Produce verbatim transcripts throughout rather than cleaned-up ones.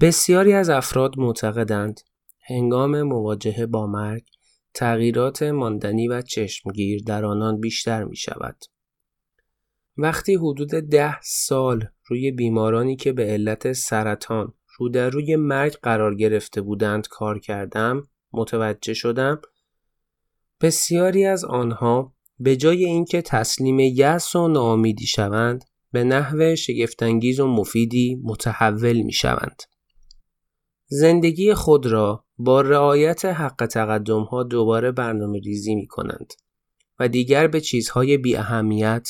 بسیاری از افراد معتقدند هنگام مواجهه با مرگ تغییرات ماندنی و چشمگیر در آنان بیشتر می شود. وقتی حدود ده سال روی بیمارانی که به علت سرطان رو در روی مرگ قرار گرفته بودند کار کردم، متوجه شدم بسیاری از آنها به جای اینکه تسلیم یأس و ناامیدی شوند، به نحو شگفت‌انگیز و مفیدی متحول می شوند. زندگی خود را با رعایت حق تقدم ها دوباره برنامه ریزی می کنند و دیگر به چیزهای بی اهمیت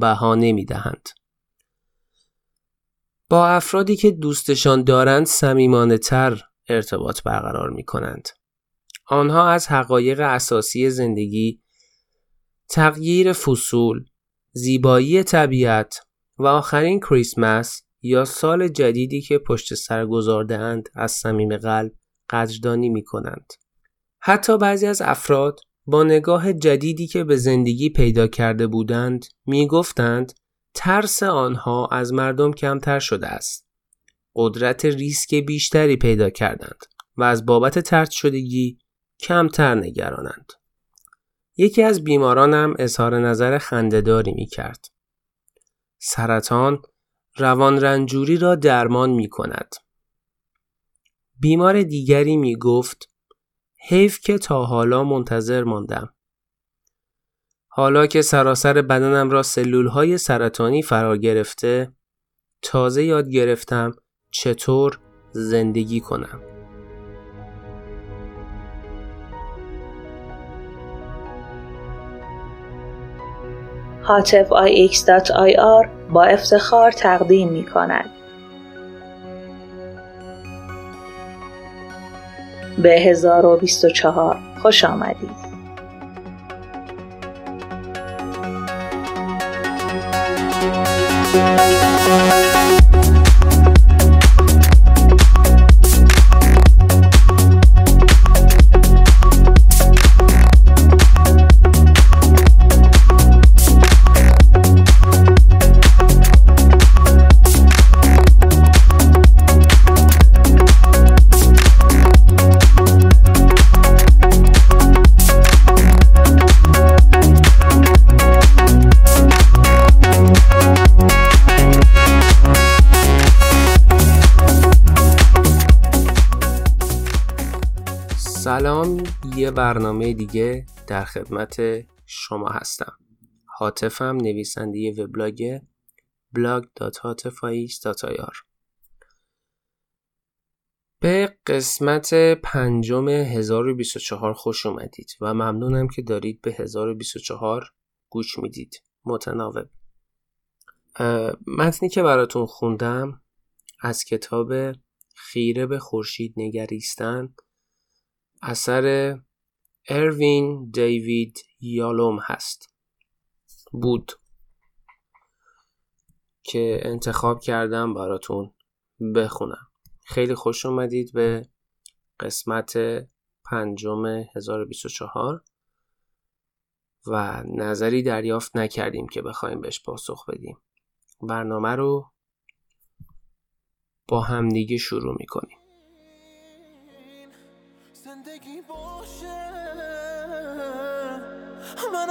بهانه می دهند. با افرادی که دوستشان دارند صمیمانه تر ارتباط برقرار می کنند. آنها از حقایق اساسی زندگی، تغییر فصول، زیبایی طبیعت و آخرین کریسمس یا سال جدیدی که پشت سر گذارده اند از صمیم قلب قدردانی می کنند. حتی بعضی از افراد با نگاه جدیدی که به زندگی پیدا کرده بودند می گفتند ترس آنها از مردم کمتر شده است. قدرت ریسک بیشتری پیدا کردند و از بابت ترد شدگی کمتر نگرانند. یکی از بیمارانم اظهار نظر خنده‌داری می کرد. سرطان روان رنجوری را درمان می کند. بیمار دیگری می گفت حیف که تا حالا منتظر ماندم. حالا که سراسر بدنم را سلولهای سرطانی فرا گرفته، تازه یاد گرفتم چطور زندگی کنم. هاتف آی اکس دات آی آر با افتخار تقدیم می کند. به هزار و بیست و چهار خوش آمدید. سلام، یه برنامه دیگه در خدمت شما هستم. هاتفم نویسنده وبلاگ بلاگ دات هاتف آی اکس دات آی آر. به قسمت پنجم هزار و بیست و چهار خوش اومدید و ممنونم که دارید به هزار و بیست و چهار گوش میدید. متناوب متنی که براتون خوندم از کتاب خیره به خورشید نگریستن اثر اروین دیوید یالوم هست بود که انتخاب کردم براتون بخونم. خیلی خوش اومدید به قسمت پنجم هزار و بیست و چهار و نظری دریافت نکردیم که بخوایم بهش پاسخ بدیم. برنامه رو با هم دیگه شروع میکنیم. زندگی باشه، من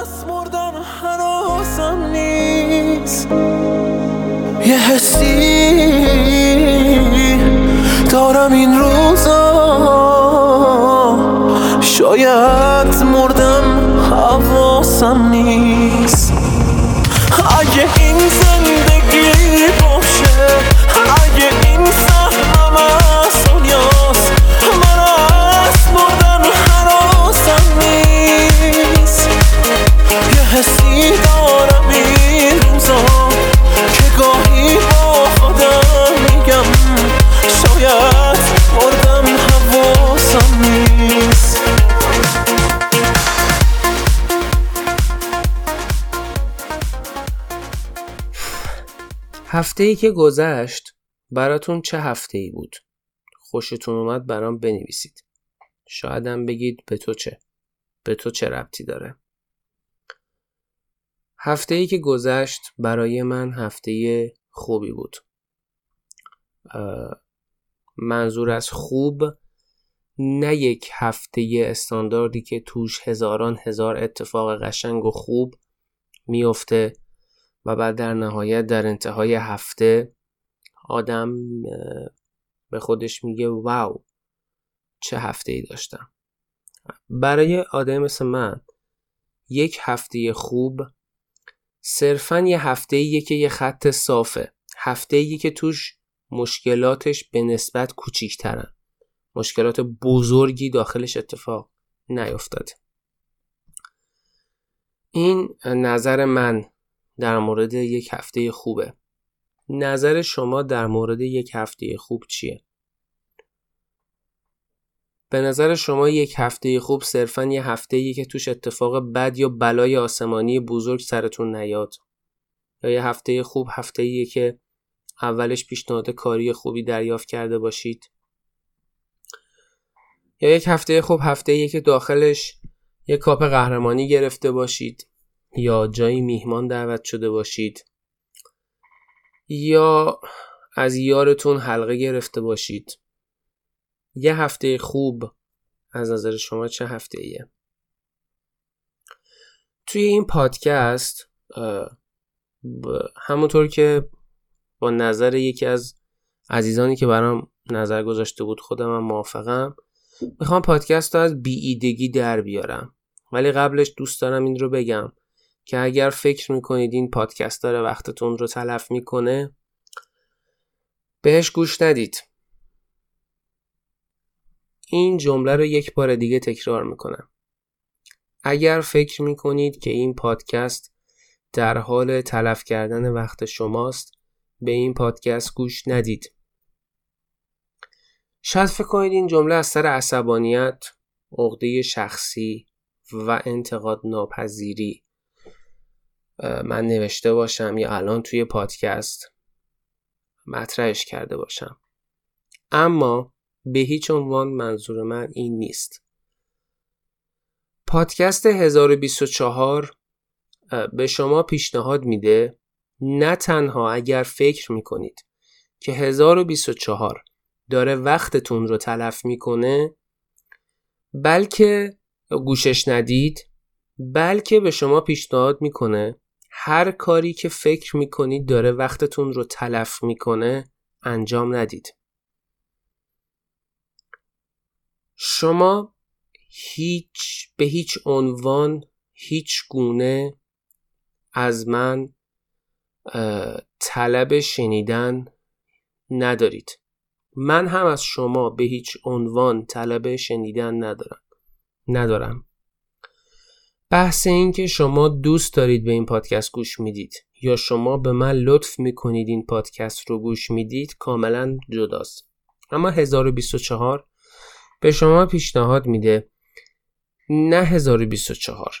از مردن هنوزم نیست. یه حسی دارم این روزا، شاید مردم حواسم نیست. اگه این زندگی باشه، اگه این سهم از دنیاست، حسی دارم این روزا که گاهی با خودم میگم شاید مردم حواسم نیست. هفته‌ای که گذشت براتون چه هفته‌ای بود؟ خوشتون اومد برام بنویسید. شایدم بگید به تو چه؟ به تو چه ربطی داره؟ هفته‌ای که گذشت برای من هفته خوبی بود. منظور از خوب نه یک هفته استانداردی که توش هزاران هزار اتفاق قشنگ و خوب میفته و بعد در نهایت در انتهای هفته آدم به خودش میگه واو چه هفته ای داشتم. برای آدم مثل من یک هفته خوب صرفاً یه هفته ایه که یه خط صافه، هفته ایه که توش مشکلاتش به نسبت کوچیک‌ترن، مشکلات بزرگی داخلش اتفاق نیفتاده. این نظر من در مورد یک هفته خوبه. نظر شما در مورد یک هفته خوب چیه؟ به نظر شما یک هفته خوب صرفاً یه هفته‌ایه که توش اتفاق بد یا بلای آسمانی بزرگ سرتون نیاد، یا یه هفته خوب هفته‌ایه که اولش پیشنهاد کاری خوبی دریافت کرده باشید، یا یک هفته خوب هفته‌ایه که داخلش یه کاپ قهرمانی گرفته باشید، یا جایی میهمان دعوت شده باشید، یا از یارتون حلقه گرفته باشید. یه هفته خوب از نظر شما چه هفته ایه؟ توی این پادکست همونطور که با نظر یکی از عزیزانی که برام نظر گذاشته بود خودم هم موافقم، میخوام پادکست رو از بی‌ایدگی در بیارم، ولی قبلش دوست دارم این رو بگم که اگر فکر میکنید این پادکست داره وقتتون رو تلف میکنه، بهش گوش ندید. این جمله رو یک بار دیگه تکرار میکنم. اگر فکر میکنید که این پادکست در حال تلف کردن وقت شماست، به این پادکست گوش ندید. شاید فکر کنید این جمله از سر عصبانیت، عقده شخصی و انتقاد ناپذیری من نوشته باشم یا الان توی پادکست مطرحش کرده باشم، اما به هیچ عنوان منظور من این نیست. پادکست هزار و بیست و چهار به شما پیشنهاد میده نه تنها اگر فکر میکنید که هزار و بیست و چهار داره وقتتون رو تلف میکنه بلکه گوشش ندید، بلکه به شما پیشنهاد میکنه هر کاری که فکر میکنید داره وقتتون رو تلف میکنه انجام ندید. شما هیچ به هیچ عنوان هیچ گونه از من طلب شنیدن ندارید. من هم از شما به هیچ عنوان طلب شنیدن ندارم. ندارم. بحث این که شما دوست دارید به این پادکست گوش میدید یا شما به من لطف میکنید این پادکست رو گوش میدید کاملا جداست. اما هزار و بیست و چهار به شما پیشنهاد میده نه هزار و بیست و چهار،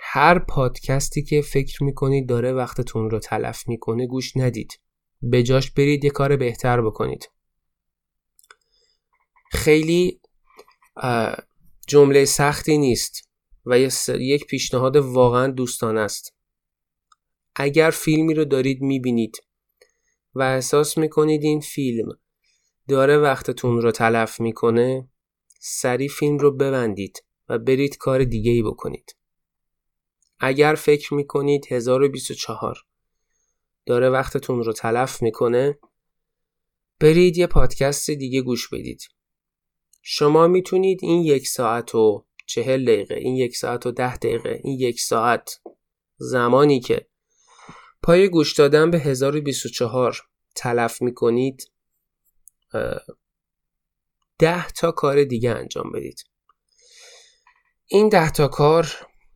هر پادکستی که فکر میکنید داره وقتتون رو تلف میکنه گوش ندید، به جاش برید یه کار بهتر بکنید. خیلی جمله سختی نیست و یک پیشنهاد واقعا دوستانه است. اگر فیلمی رو دارید میبینید و احساس میکنید این فیلم داره وقتتون رو تلف میکنه، سریع فیلم رو ببندید و برید کار دیگه ای بکنید. اگر فکر میکنید هزار و بیست و چهار داره وقتتون رو تلف میکنه، برید یه پادکست دیگه گوش بدید. شما میتونید این یک ساعت و چهل دقیقه، این یک ساعت و ده دقیقه، این یک ساعت زمانی که پای گوش دادن به هزار و بیست و چهار تلف میکنید، ده تا کار دیگه انجام بدید. این ده تا کار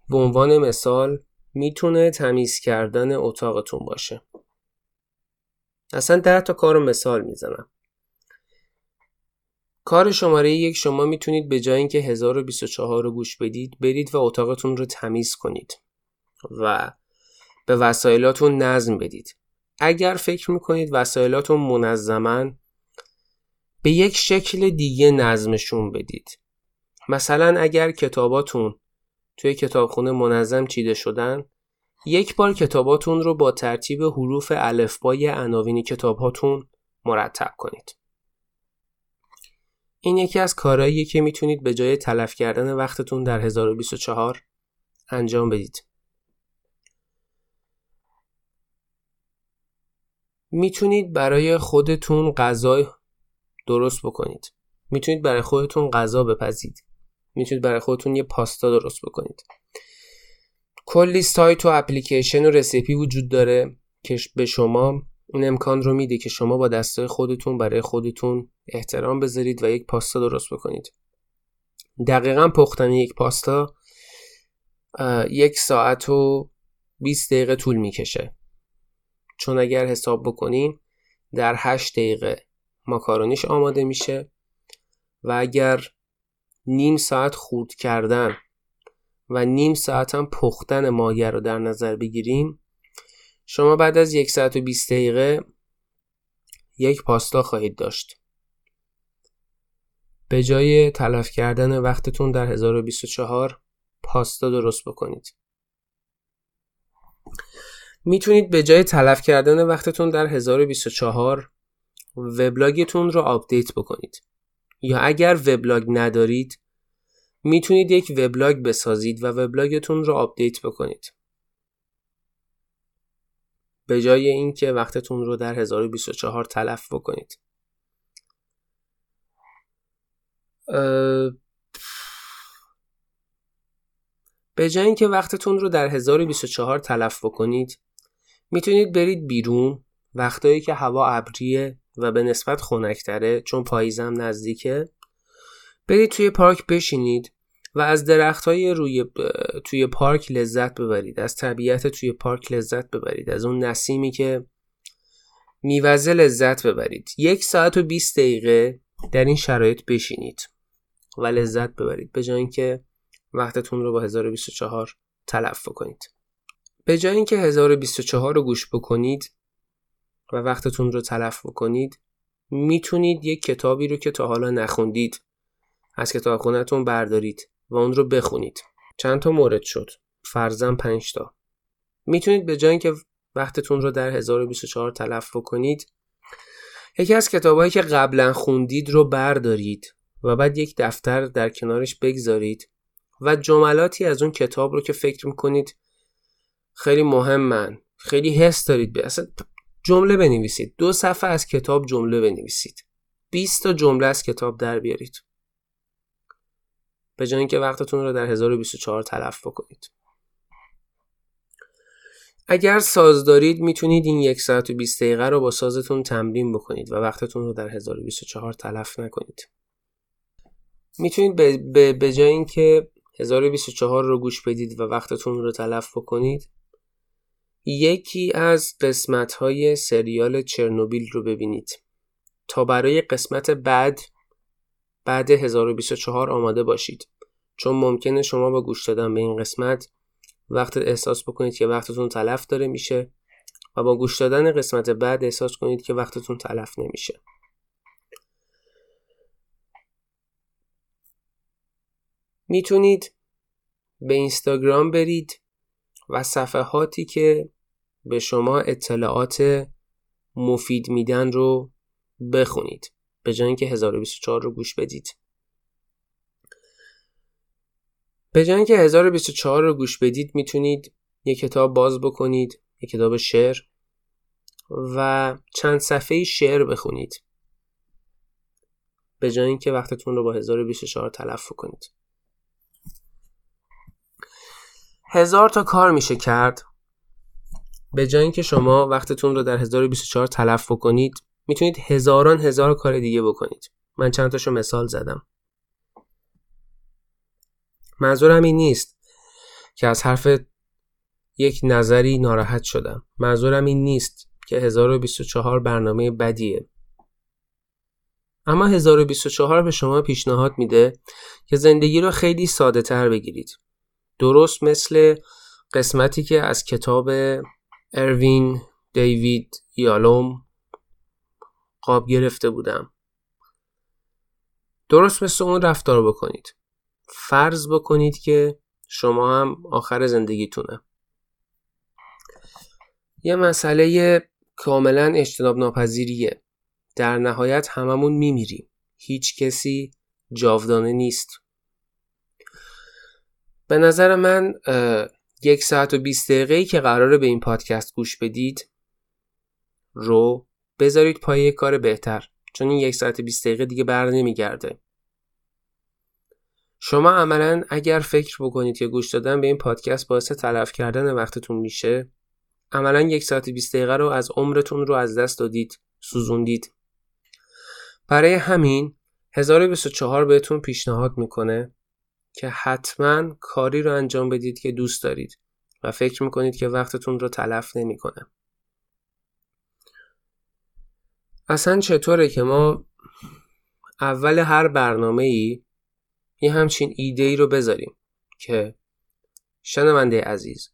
به عنوان مثال میتونه تمیز کردن اتاقتون باشه. اصلا ده تا کار رو مثال میزنم. کار شماره یک، شما میتونید به جای اینکه هزار و بیست و چهار رو گوش بدید، برید و اتاقتون رو تمیز کنید و به وسایلاتون نظم بدید. اگر فکر میکنید وسایلاتون منظمن، به یک شکل دیگه نظمشون بدید. مثلا اگر کتاباتون توی کتابخونه منظم چیده شدن، یک بار کتاباتون رو با ترتیب حروف الفبای عناوین کتابهاتون مرتب کنید. این یکی از کارهاییه که میتونید به جای تلف کردن وقتتون در هزار و بیست و چهار انجام بدید. میتونید برای خودتون غذا درست بکنید. میتونید برای خودتون غذا بپزید. میتونید برای خودتون یه پاستا درست بکنید. کلی سایت و اپلیکیشن و رسیپی وجود داره که به شما اون امکان رو میده که شما با دستای خودتون برای خودتون احترام بذارید و یک پاستا درست بکنید. دقیقاً پختن یک پاستا یک ساعت و بیست دقیقه طول میکشه. چون اگر حساب بکنیم در هشت دقیقه ماکارونیش آماده میشه و اگر نیم ساعت خرد کردن و نیم ساعت هم پختن ماهی رو در نظر بگیریم، شما بعد از یک ساعت و بیست دقیقه یک پاستا خواهید داشت. به جای تلف کردن وقتتون در هزار و بیست و چهار پاستا درست بکنید. میتونید به جای تلف کردن وقتتون در هزار و بیست و چهار وبلاگتون رو آپدیت بکنید. یا اگر وبلاگ ندارید میتونید یک وبلاگ بسازید و وبلاگتون رو آپدیت بکنید. به جای اینکه وقتتون رو در هزار و بیست و چهار تلف بکنید. به جای اینکه وقتتون رو در هزار و بیست و چهار تلف بکنید، میتونید برید بیرون وقتایی که هوا ابریه و به نسبت خنک‌تره، چون پاییزم نزدیکه. برید توی پارک بشینید و از درخت‌های روی ب... توی پارک لذت ببرید، از طبیعت توی پارک لذت ببرید، از اون نسیمی که میوزه لذت ببرید. یک ساعت و بیست دقیقه در این شرایط بشینید و لذت ببرید، به جای اینکه وقتتون رو با هزار و بیست و چهار تلف بکنید. به جای اینکه هزار و بیست و چهار رو گوش بکنید و وقتتون رو تلف بکنید، میتونید یک کتابی رو که تا حالا نخوندید از کتابخونه‌تون بردارید و اون رو بخونید. چند تا مورد شد، فرضاً پنج تا. میتونید به جای اینکه وقتتون رو در هزار و بیست و چهار تلف بکنید، یکی از کتابایی که قبلا خوندید رو بردارید و بعد یک دفتر در کنارش بگذارید و جملاتی از اون کتاب رو که فکر میکنید خیلی مهمن، خیلی حس دارید، به اصلا جمله بنویسید. دو صفحه از کتاب جمله بنویسید. بیست تا جمله از کتاب در بیارید. به جای اینکه وقتتون رو در هزار و بیست و چهار تلف بکنید. اگر ساز دارید میتونید این یک ساعت و بیست دقیقه رو با سازتون تمرین بکنید و وقتتون رو در هزار و بیست و چهار تلف نکنید. میتونید به, به, به جای اینکه هزار و بیست و چهار رو گوش بدید و وقتتون رو تلف بکنید، یکی از قسمت‌های سریال چرنوبیل رو ببینید تا برای قسمت بعد بعد هزار و بیست و چهار آماده باشید، چون ممکنه شما با گوش دادن به این قسمت وقت احساس بکنید که وقتتون تلف داره میشه و با گوش دادن قسمت بعد احساس کنید که وقتتون تلف نمیشه. میتونید به اینستاگرام برید و صفحاتی که به شما اطلاعات مفید میدن رو بخونید، به جای اینکه هزار و بیست و چهار رو گوش بدید. به جای اینکه هزار و بیست و چهار رو گوش بدید، میتونید یک کتاب باز بکنید، یک کتاب شعر، و چند صفحه شعر بخونید، به جای اینکه وقتتون رو با هزار و بیست و چهار تلف کنید. هزار تا کار میشه کرد. به جای اینکه شما وقتتون رو در هزار و بیست و چهار تلف بکنید، میتونید هزاران هزار کار دیگه بکنید. من چند تاشو مثال زدم. منظورم این نیست که از حرف یک نظری ناراحت شدم. منظورم این نیست که هزار و بیست و چهار برنامه بدیه. اما هزار و بیست و چهار به شما پیشنهاد میده که زندگی رو خیلی ساده تر بگیرید. درست مثل قسمتی که از کتاب اروین دیوید یالوم قاب گرفته بودم. درست مثل اون رفتار بکنید. فرض بکنید که شما هم آخر زندگیتونه. یه مسئله کاملا اجتناب ناپذیریه. در نهایت هممون میمیریم. هیچ کسی جاودانه نیست. به نظر من یک ساعت و بیست دقیقه‌ای که قراره به این پادکست گوش بدید رو بذارید پای یک کار بهتر، چون این یک ساعت و بیست دقیقه دیگه بر نمیگرده. شما عملاً اگر فکر بکنید که گوش دادن به این پادکست باعث تلف کردن وقتتون میشه، عملاً یک ساعت و بیست دقیقه رو از عمرتون رو از دست دادید، سوزوندید. برای همین هزار و بیست و چهار بهتون پیشنهاد میکنه که حتماً کاری رو انجام بدید که دوست دارید و فکر میکنید که وقتتون رو تلف نمیکنه. اصلا چطوره که ما اول هر برنامه‌ای یه همچین ایده‌ای رو بذاریم که شنونده عزیز،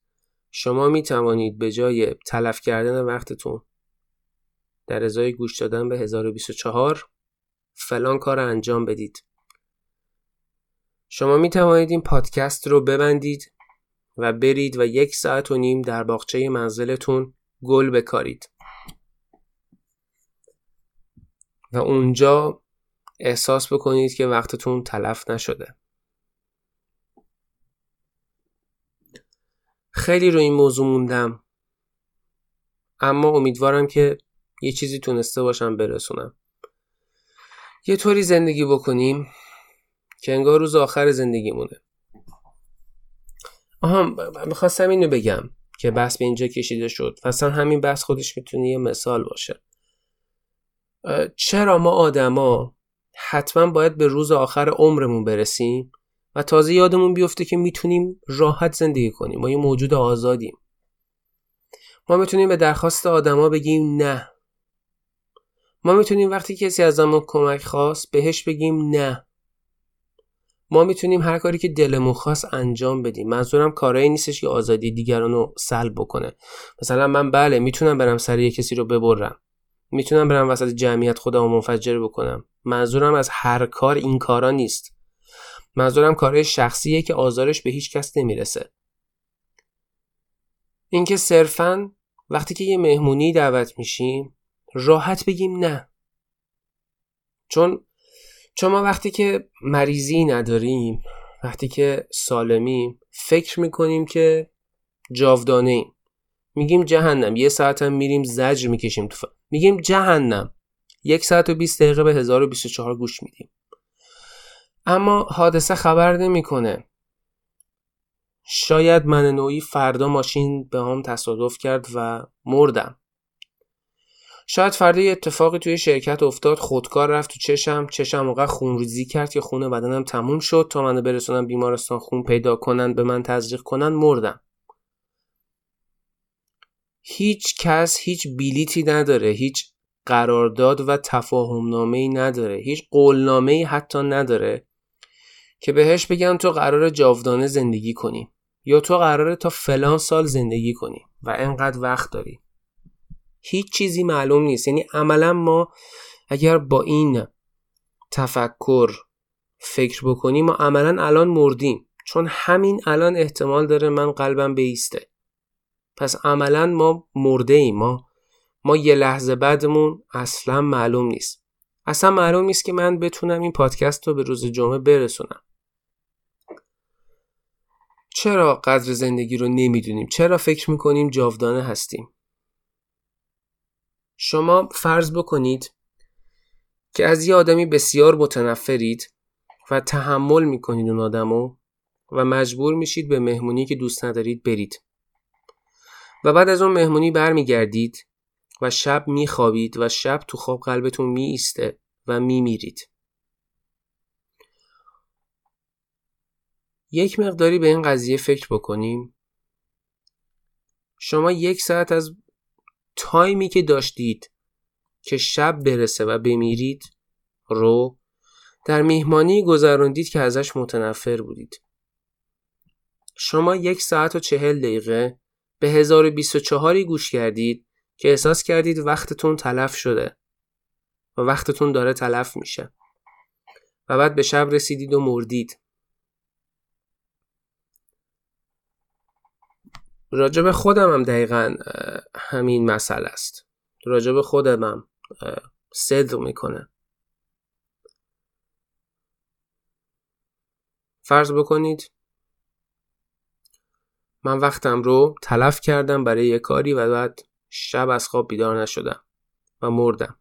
شما می توانید به جای تلف کردن وقتتون در ازای گوش دادن به هزار و بیست و چهار فلان کار رو انجام بدید. شما می توانید این پادکست رو ببندید و برید و یک ساعت و نیم در باغچه منزلتون گل بکارید و اونجا احساس بکنید که وقتتون تلف نشده. خیلی روی این موضوع موندم، اما امیدوارم که یه چیزی تونسته باشم برسونم. یه طوری زندگی بکنیم که انگار روز آخر زندگی مونه. آها، میخواستم اینو بگم که بحث به اینجا کشیده شد، اصلا همین بحث خودش میتونه یه مثال باشه. چرا ما آدما حتما باید به روز آخر عمرمون برسیم و تازه یادمون بیفته که میتونیم راحت زندگی کنیم؟ ما یه موجود آزادیم. ما میتونیم به درخواست آدما بگیم نه. ما میتونیم وقتی کسی از ما کمک خواست بهش بگیم نه. ما میتونیم هر کاری که دلمون خواست انجام بدیم. منظورم کارایی نیستش که آزادی دیگران رو سلب بکنه. مثلا من بله میتونم برم سر یه کسی رو ببرم، میتونم برم وسط جمعیت خودمو منفجر بکنم. منظورم از هر کار این کارا نیست. منظورم کارهای شخصیه که آزارش به هیچ کس نمیرسه. اینکه صرفاً وقتی که یه مهمونی دعوت میشیم راحت بگیم نه. چون چون ما وقتی که مریضی نداریم، وقتی که سالمیم، فکر میکنیم که جاودانه ایم. میگیم جهنم، یه ساعتم میریم زجر میکشیم تو ف... میگیم جهنم، یک ساعت و بیست دقیقه به هزار و بیست و چهار گوش میدیم. اما حادثه خبر نمیکنه. شاید من نوعی فردا ماشین به هم تصادف کرد و مردم. شاید فردا یه اتفاقی توی شرکت افتاد، خودکار رفت تو چشم، چشم واقعا خونریزی کرد که خون بدنم تموم شد، تا منو برسونن بیمارستان خون پیدا کنن، به من تزریق کنن، مردم. هیچ کس هیچ بیلیتی نداره، هیچ قرارداد و تفاهمنامه‌ای نداره، هیچ قولنامه‌ای حتی نداره که بهش بگن تو قراره جاودانه زندگی کنی یا تو قراره تا فلان سال زندگی کنی و اینقدر وقت داری. هیچ چیزی معلوم نیست. یعنی عملا ما اگر با این تفکر فکر بکنیم، ما عملا الان مردیم، چون همین الان احتمال داره من قلبم بایسته. پس عملا ما مرده ایم. ما ما یه لحظه بعدمون اصلا معلوم نیست. اصلا معلوم نیست که من بتونم این پادکست رو به روز جمعه برسونم. چرا قدر زندگی رو نمیدونیم؟ چرا فکر میکنیم جاودانه هستیم؟ شما فرض بکنید که از یه آدمی بسیار متنفرید و تحمل میکنید اون آدمو و مجبور میشید به مهمونی که دوست ندارید برید و بعد از اون مهمونی برمیگردید و شب میخوابید و شب تو خواب قلبتون میایسته و میمیرید. یک مقداری به این قضیه فکر بکنیم. شما یک ساعت از تایمی که داشتید که شب برسه و بمیرید رو در مهمانی گذراندید که ازش متنفر بودید. شما یک ساعت و چهل دقیقه به هزار و بیست و چهار گوش کردید که احساس کردید وقتتون تلف شده و وقتتون داره تلف میشه و بعد به شب رسیدید و مردید. راجب خودم هم دقیقا همین مسئله است. راجب خودم هم صدق میکنه. فرض بکنید من وقتم رو تلف کردم برای یه کاری و بعد شب از خواب بیدار نشدم و مردم.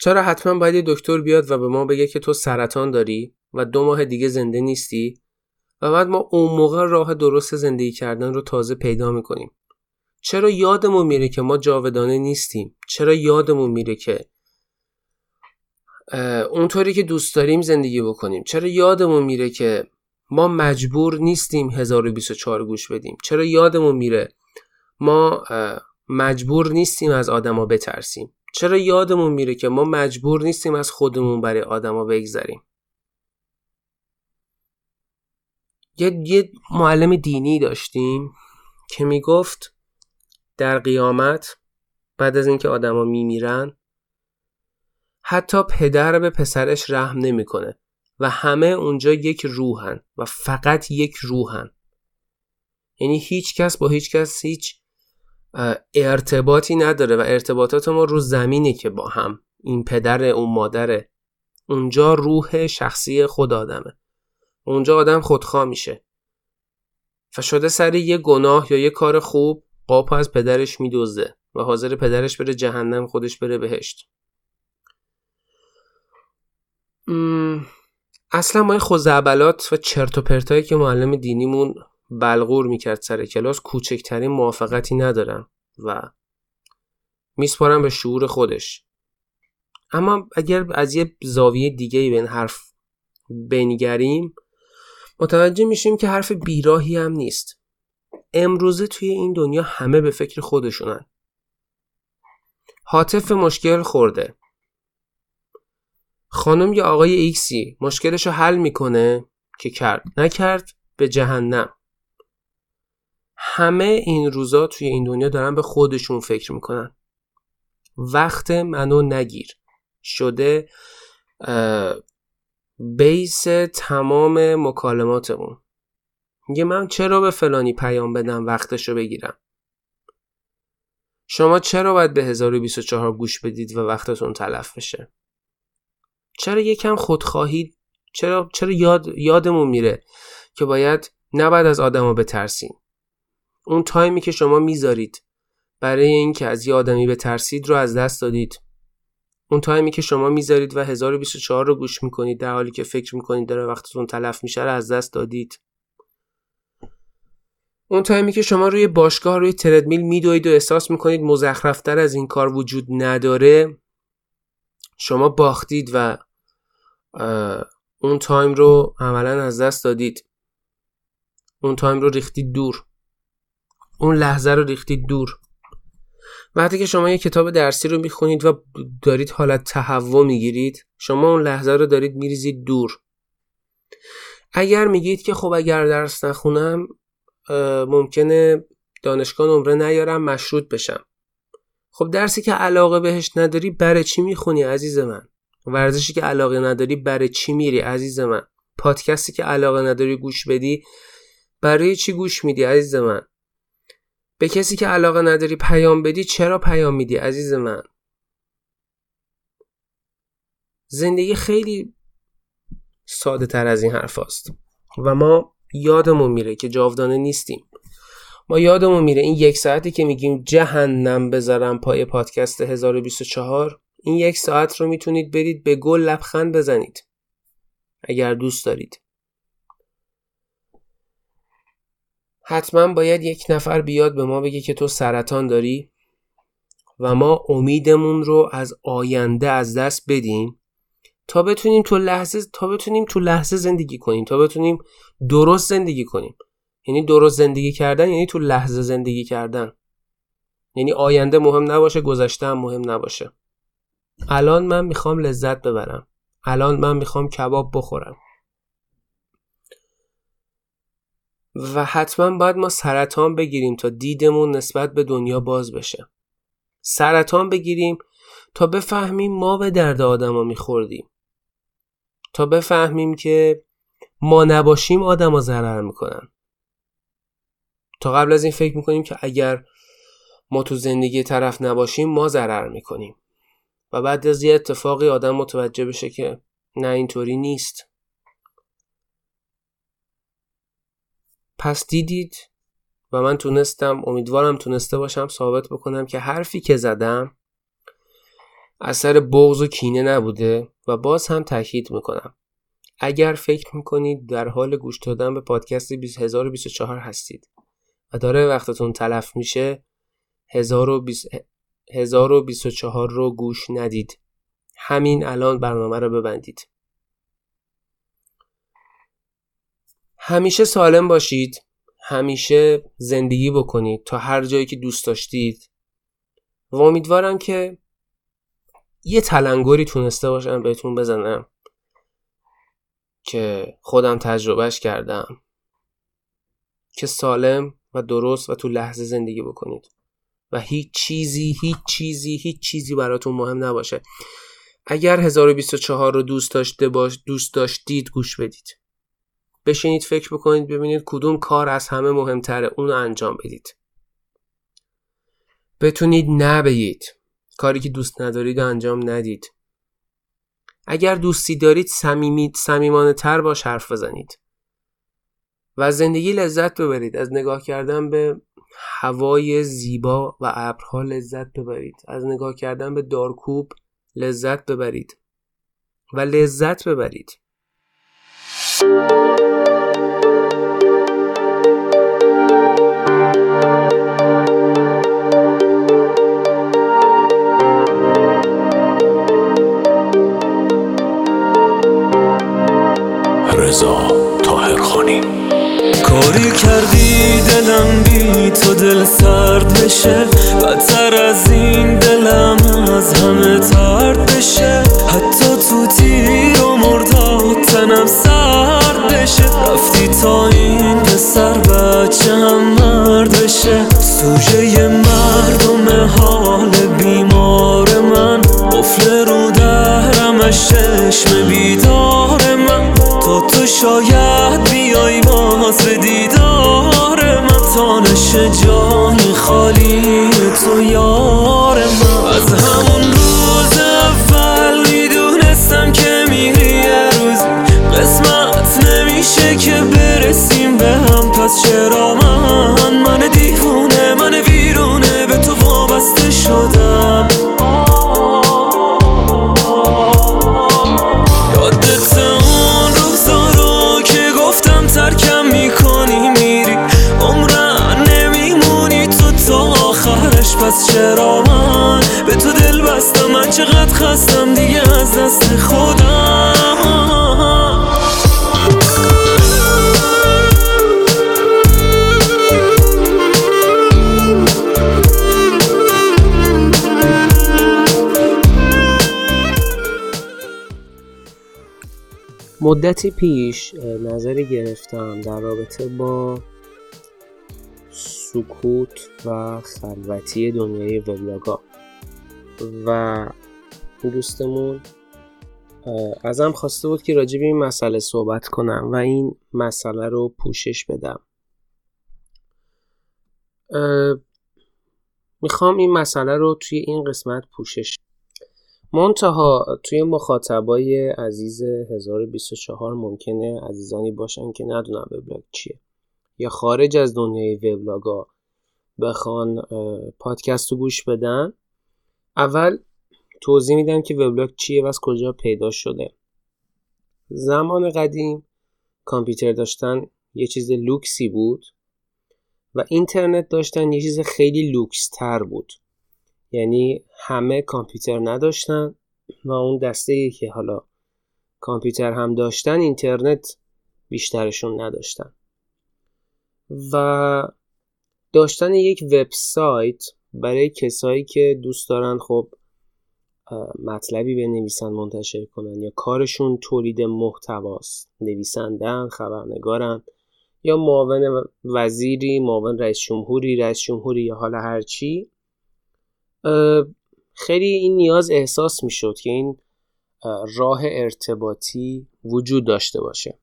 چرا حتما باید دکتر بیاد و به ما بگه که تو سرطان داری و دو ماه دیگه زنده نیستی و بعد ما اون موقع راه درست زندگی کردن رو تازه پیدا میکنیم؟ چرا یادمون میره که ما جاودانه نیستیم؟ چرا یادمون میره که اونطوری که دوست داریم زندگی بکنیم؟ چرا یادمون میره که ما مجبور نیستیم هزار و بیست و چهار گوش بدیم؟ چرا یادمون میره ما مجبور نیستیم از آدما بترسیم؟ چرا یادمون میره که ما مجبور نیستیم از خودمون برای آدما بگذریم؟ یه, یه معلم دینی داشتیم که میگفت در قیامت بعد از اینکه آدما میمیرن حتی پدر به پسرش رحم نمیکنه و همه اونجا یک روحن و فقط یک روحن. یعنی هیچ کس با هیچ کس هیچ ارتباطی نداره و ارتباطات ما رو زمینه که با هم، این پدر اون مادره، اونجا روح شخصی خود آدمه، اونجا آدم خودخواه میشه و شده سر یه گناه یا یه کار خوب قاپو از پدرش میدوزه و حاضر پدرش بره جهنم، خودش بره بهشت. م... اصلا ما این خزعبلات و چرت و پرتایی که معلم دینیمون بلغور میکرد سر کلاس کوچکترین موافقتی ندارم و میسپارم به شعور خودش. اما اگر از یه زاویه دیگه‌ای به این حرف بنگریم متوجه میشیم که حرف بیراهی هم نیست. امروزه توی این دنیا همه به فکر خودشونن. هاتف مشکل خورده، خانم یا آقای ایکسی مشکلشو حل میکنه که کرد، نکرد به جهنم. همه این روزا توی این دنیا دارن به خودشون فکر میکنن. وقت منو نگیر شده بیس تمام مکالماتمون. میگه من چرا به فلانی پیام بدم وقتشو بگیرم؟ شما چرا باید به هزار و بیست و چهار گوش بدید و وقتتون تلف بشه؟ چرا یکم خودخواهی؟ چرا چرا یاد یادمون میره که باید نباید از آدما بترسیم؟ اون تایمی که شما میذارید برای اینکه از یه آدمی بترسید رو از دست دادید. اون تایمی که شما میذارید و هزار و بیست و چهار رو گوش میکنید در حالی که فکر میکنید داره وقتتون تلف میشه رو از دست دادید. اون تایمی که شما روی باشگاه روی تردمیل میدوید و احساس میکنید مزخرف‌تر از این کار وجود نداره، شما باختید و اون تایم رو عملاً از دست دادید. اون تایم رو ریختید دور، اون لحظه رو ریختید دور. وقتی که شما یه کتاب درسی رو میخونید و دارید حالت تهوع میگیرید، شما اون لحظه رو دارید میریزید دور. اگر میگید که خب اگر درس نخونم ممکنه دانشگاه نمره نیارم، مشروط بشم، خب درسی که علاقه بهش نداری برای چی میخونی عزیز من؟ ورزشی که علاقه نداری برای چی میری عزیز من؟ پادکستی که علاقه نداری گوش بدی برای چی گوش میدی عزیز من؟ به کسی که علاقه نداری پیام بدی چرا پیام میدی عزیز من؟ زندگی خیلی ساده تر از این حرف هست و ما یادمون میره که جاودانه نیستیم. ما یادمون میره این یک ساعتی که میگیم جهنم بذارم پای پادکست هزار و بیست و چهار، این یک ساعت رو میتونید برید به گل لبخند بزنید اگر دوست دارید. حتما باید یک نفر بیاد به ما بگه که تو سرطان داری و ما امیدمون رو از آینده از دست بدیم تا بتونیم تو لحظه تا بتونیم تو لحظه زندگی کنیم، تا بتونیم درست زندگی کنیم. یعنی درست زندگی کردن یعنی تو لحظه زندگی کردن، یعنی آینده مهم نباشه، گذشته هم مهم نباشه. الان من میخوام لذت ببرم، الان من میخوام کباب بخورم. و حتما باید ما سرطان بگیریم تا دیدمون نسبت به دنیا باز بشه. سرطان بگیریم تا بفهمیم ما به درد آدما میخوردیم، تا بفهمیم که ما نباشیم آدما ضرر میکنن. تا قبل از این فکر میکنیم که اگر ما تو زندگی طرف نباشیم ما ضرر میکنیم و بعد از یه اتفاقی آدم متوجه بشه که نه اینطوری نیست. پس دیدید و من تونستم، امیدوارم تونسته باشم ثابت بکنم که حرفی که زدم اثر بغض و کینه نبوده. و باز هم تاکید میکنم اگر فکر میکنید در حال گوش دادن به پادکست هزار و بیست و چهار هستید و داره وقتتون تلف میشه، هزار و بیست و چهار رو گوش ندید، همین الان برنامه رو ببندید. همیشه سالم باشید، همیشه زندگی بکنید تا هر جایی که دوست داشتید و امیدوارم که یه تلنگری تونسته باشم بهتون بزنم که خودم تجربهش کردم، که سالم و درست و تو لحظه زندگی بکنید و هیچ چیزی هیچ چیزی هیچ چیزی براتون مهم نباشه. اگر هزار و بیست و چهار رو دوست داشته باش دوست داشتید گوش بدید، بشینید فکر بکنید ببینید کدوم کار از همه مهمتره، اون رو انجام بدید. بتونید نبگید، کاری که دوست ندارید انجام ندید. اگر دوستی دارید صمیمیت صمیمانه تر باش حرف بزنید و از زندگی لذت ببرید، از نگاه کردن به هوای زیبا و ابرها لذت ببرید، از نگاه کردن به دارکوب لذت ببرید و لذت ببرید. رضا طاهرخانی. کاری کردی دلم بی تو دل سرد بشه، بدتر از این دلم از همه ترد بشه، حتی تو تیر و مرده تنم سرد بشه، رفتی تا این پسر بچه هم مرد بشه، سوژه مردم حال بیمار من، قفل رو درم ششم بیدار من، تا تو شاید بیای باز به دیدار من، تا نشه جای خالی تو یار من. از همون روز اول میدونستم که میری یه روز قسمت نمیشه که برسیم به هم، پس چرا من من دیوونه من ویرونه به تو وابسته شدم؟ پس چرا من به تو دل بستم؟ من چقدر خستم دیگه از دست خودم. مدتی پیش نظری گرفتم در رابطه با سکوت و خلوتی دنیای وبلاگا و دوستمون ازم خواسته بود که راجع به این مسئله صحبت کنم و این مسئله رو پوشش بدم. میخوام این مسئله رو توی این قسمت پوشش منتها توی مخاطبای عزیز هزار و بیست و چهار ممکنه عزیزانی باشن که ندونن وبلاگ چیه یا خارج از دنیای وبلاگا بخوان پادکست رو گوش بدن. اول توضیح میدم که وبلاگ چیه و از کجا پیدا شده. زمان قدیم کامپیوتر داشتن یه چیز لوکسی بود و اینترنت داشتن یه چیز خیلی لوکس تر بود، یعنی همه کامپیوتر نداشتن و اون دسته‌ای که حالا کامپیوتر هم داشتن اینترنت بیشترشون نداشتن و داشتن یک وبسایت برای کسایی که دوست دارن خب مطلبی بنویسن منتشر کنن یا کارشون تولید محتواست، نویسندن، خبرنگارن یا معاون وزیری، معاون رئیس جمهوری، رئیس جمهوری یا حالا هر چی. خیلی این نیاز احساس میشد که این راه ارتباطی وجود داشته باشه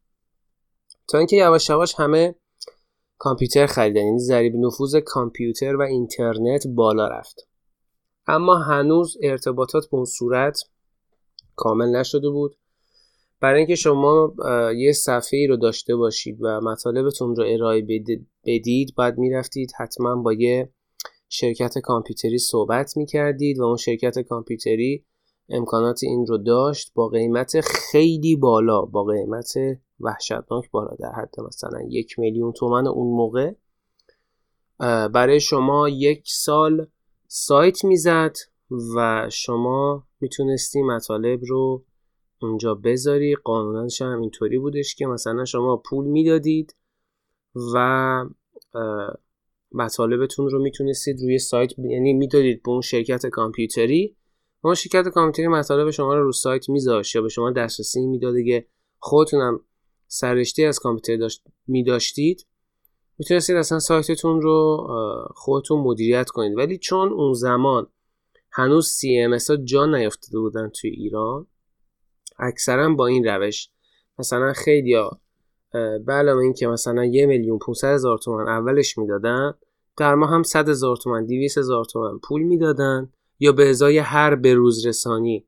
تا اینکه یواش یواش همه کامپیوتر خریدن، یعنی ضریب نفوذ کامپیوتر و اینترنت بالا رفت، اما هنوز ارتباطات به اون صورت کامل نشده بود. برای اینکه شما یه صفحه‌ای رو داشته باشید و مطالبتون رو ارائه بدید، بعد میرفتید حتما با یه شرکت کامپیوتری صحبت میکردید و اون شرکت کامپیوتری امکانات این رو داشت با قیمت خیلی بالا، با قیمت وحشتناک بالا، در حد مثلا یک میلیون تومان اون موقع برای شما یک سال سایت میزد و شما میتونستی مطالب رو اونجا بذاری. قانونش هم اینطوری بودش که مثلا شما پول میدادید و مطالبتون رو میتونستید روی سایت، یعنی میدادید به اون شرکت کامپیوتری، اون شرکت کامپیوتری مطالب شما رو رو سایت میذاشت یا به شما دسترسی میداده که خودتونم سررشته از کامپیوتر داشت میداشتید، میتونستید اصلا سایتتون رو خودتون مدیریت کنید. ولی چون اون زمان هنوز سی ام اس ها جا نیافتاده بودن توی ایران، اکثرا با این روش، مثلا خیلیا به علاوه این که مثلا یه میلیون پونصد هزار تومن اولش میدادن، در ما هم صد هزار تومن، دویست هزار تومن پول میدادن، یا به ازای هر بروز رسانی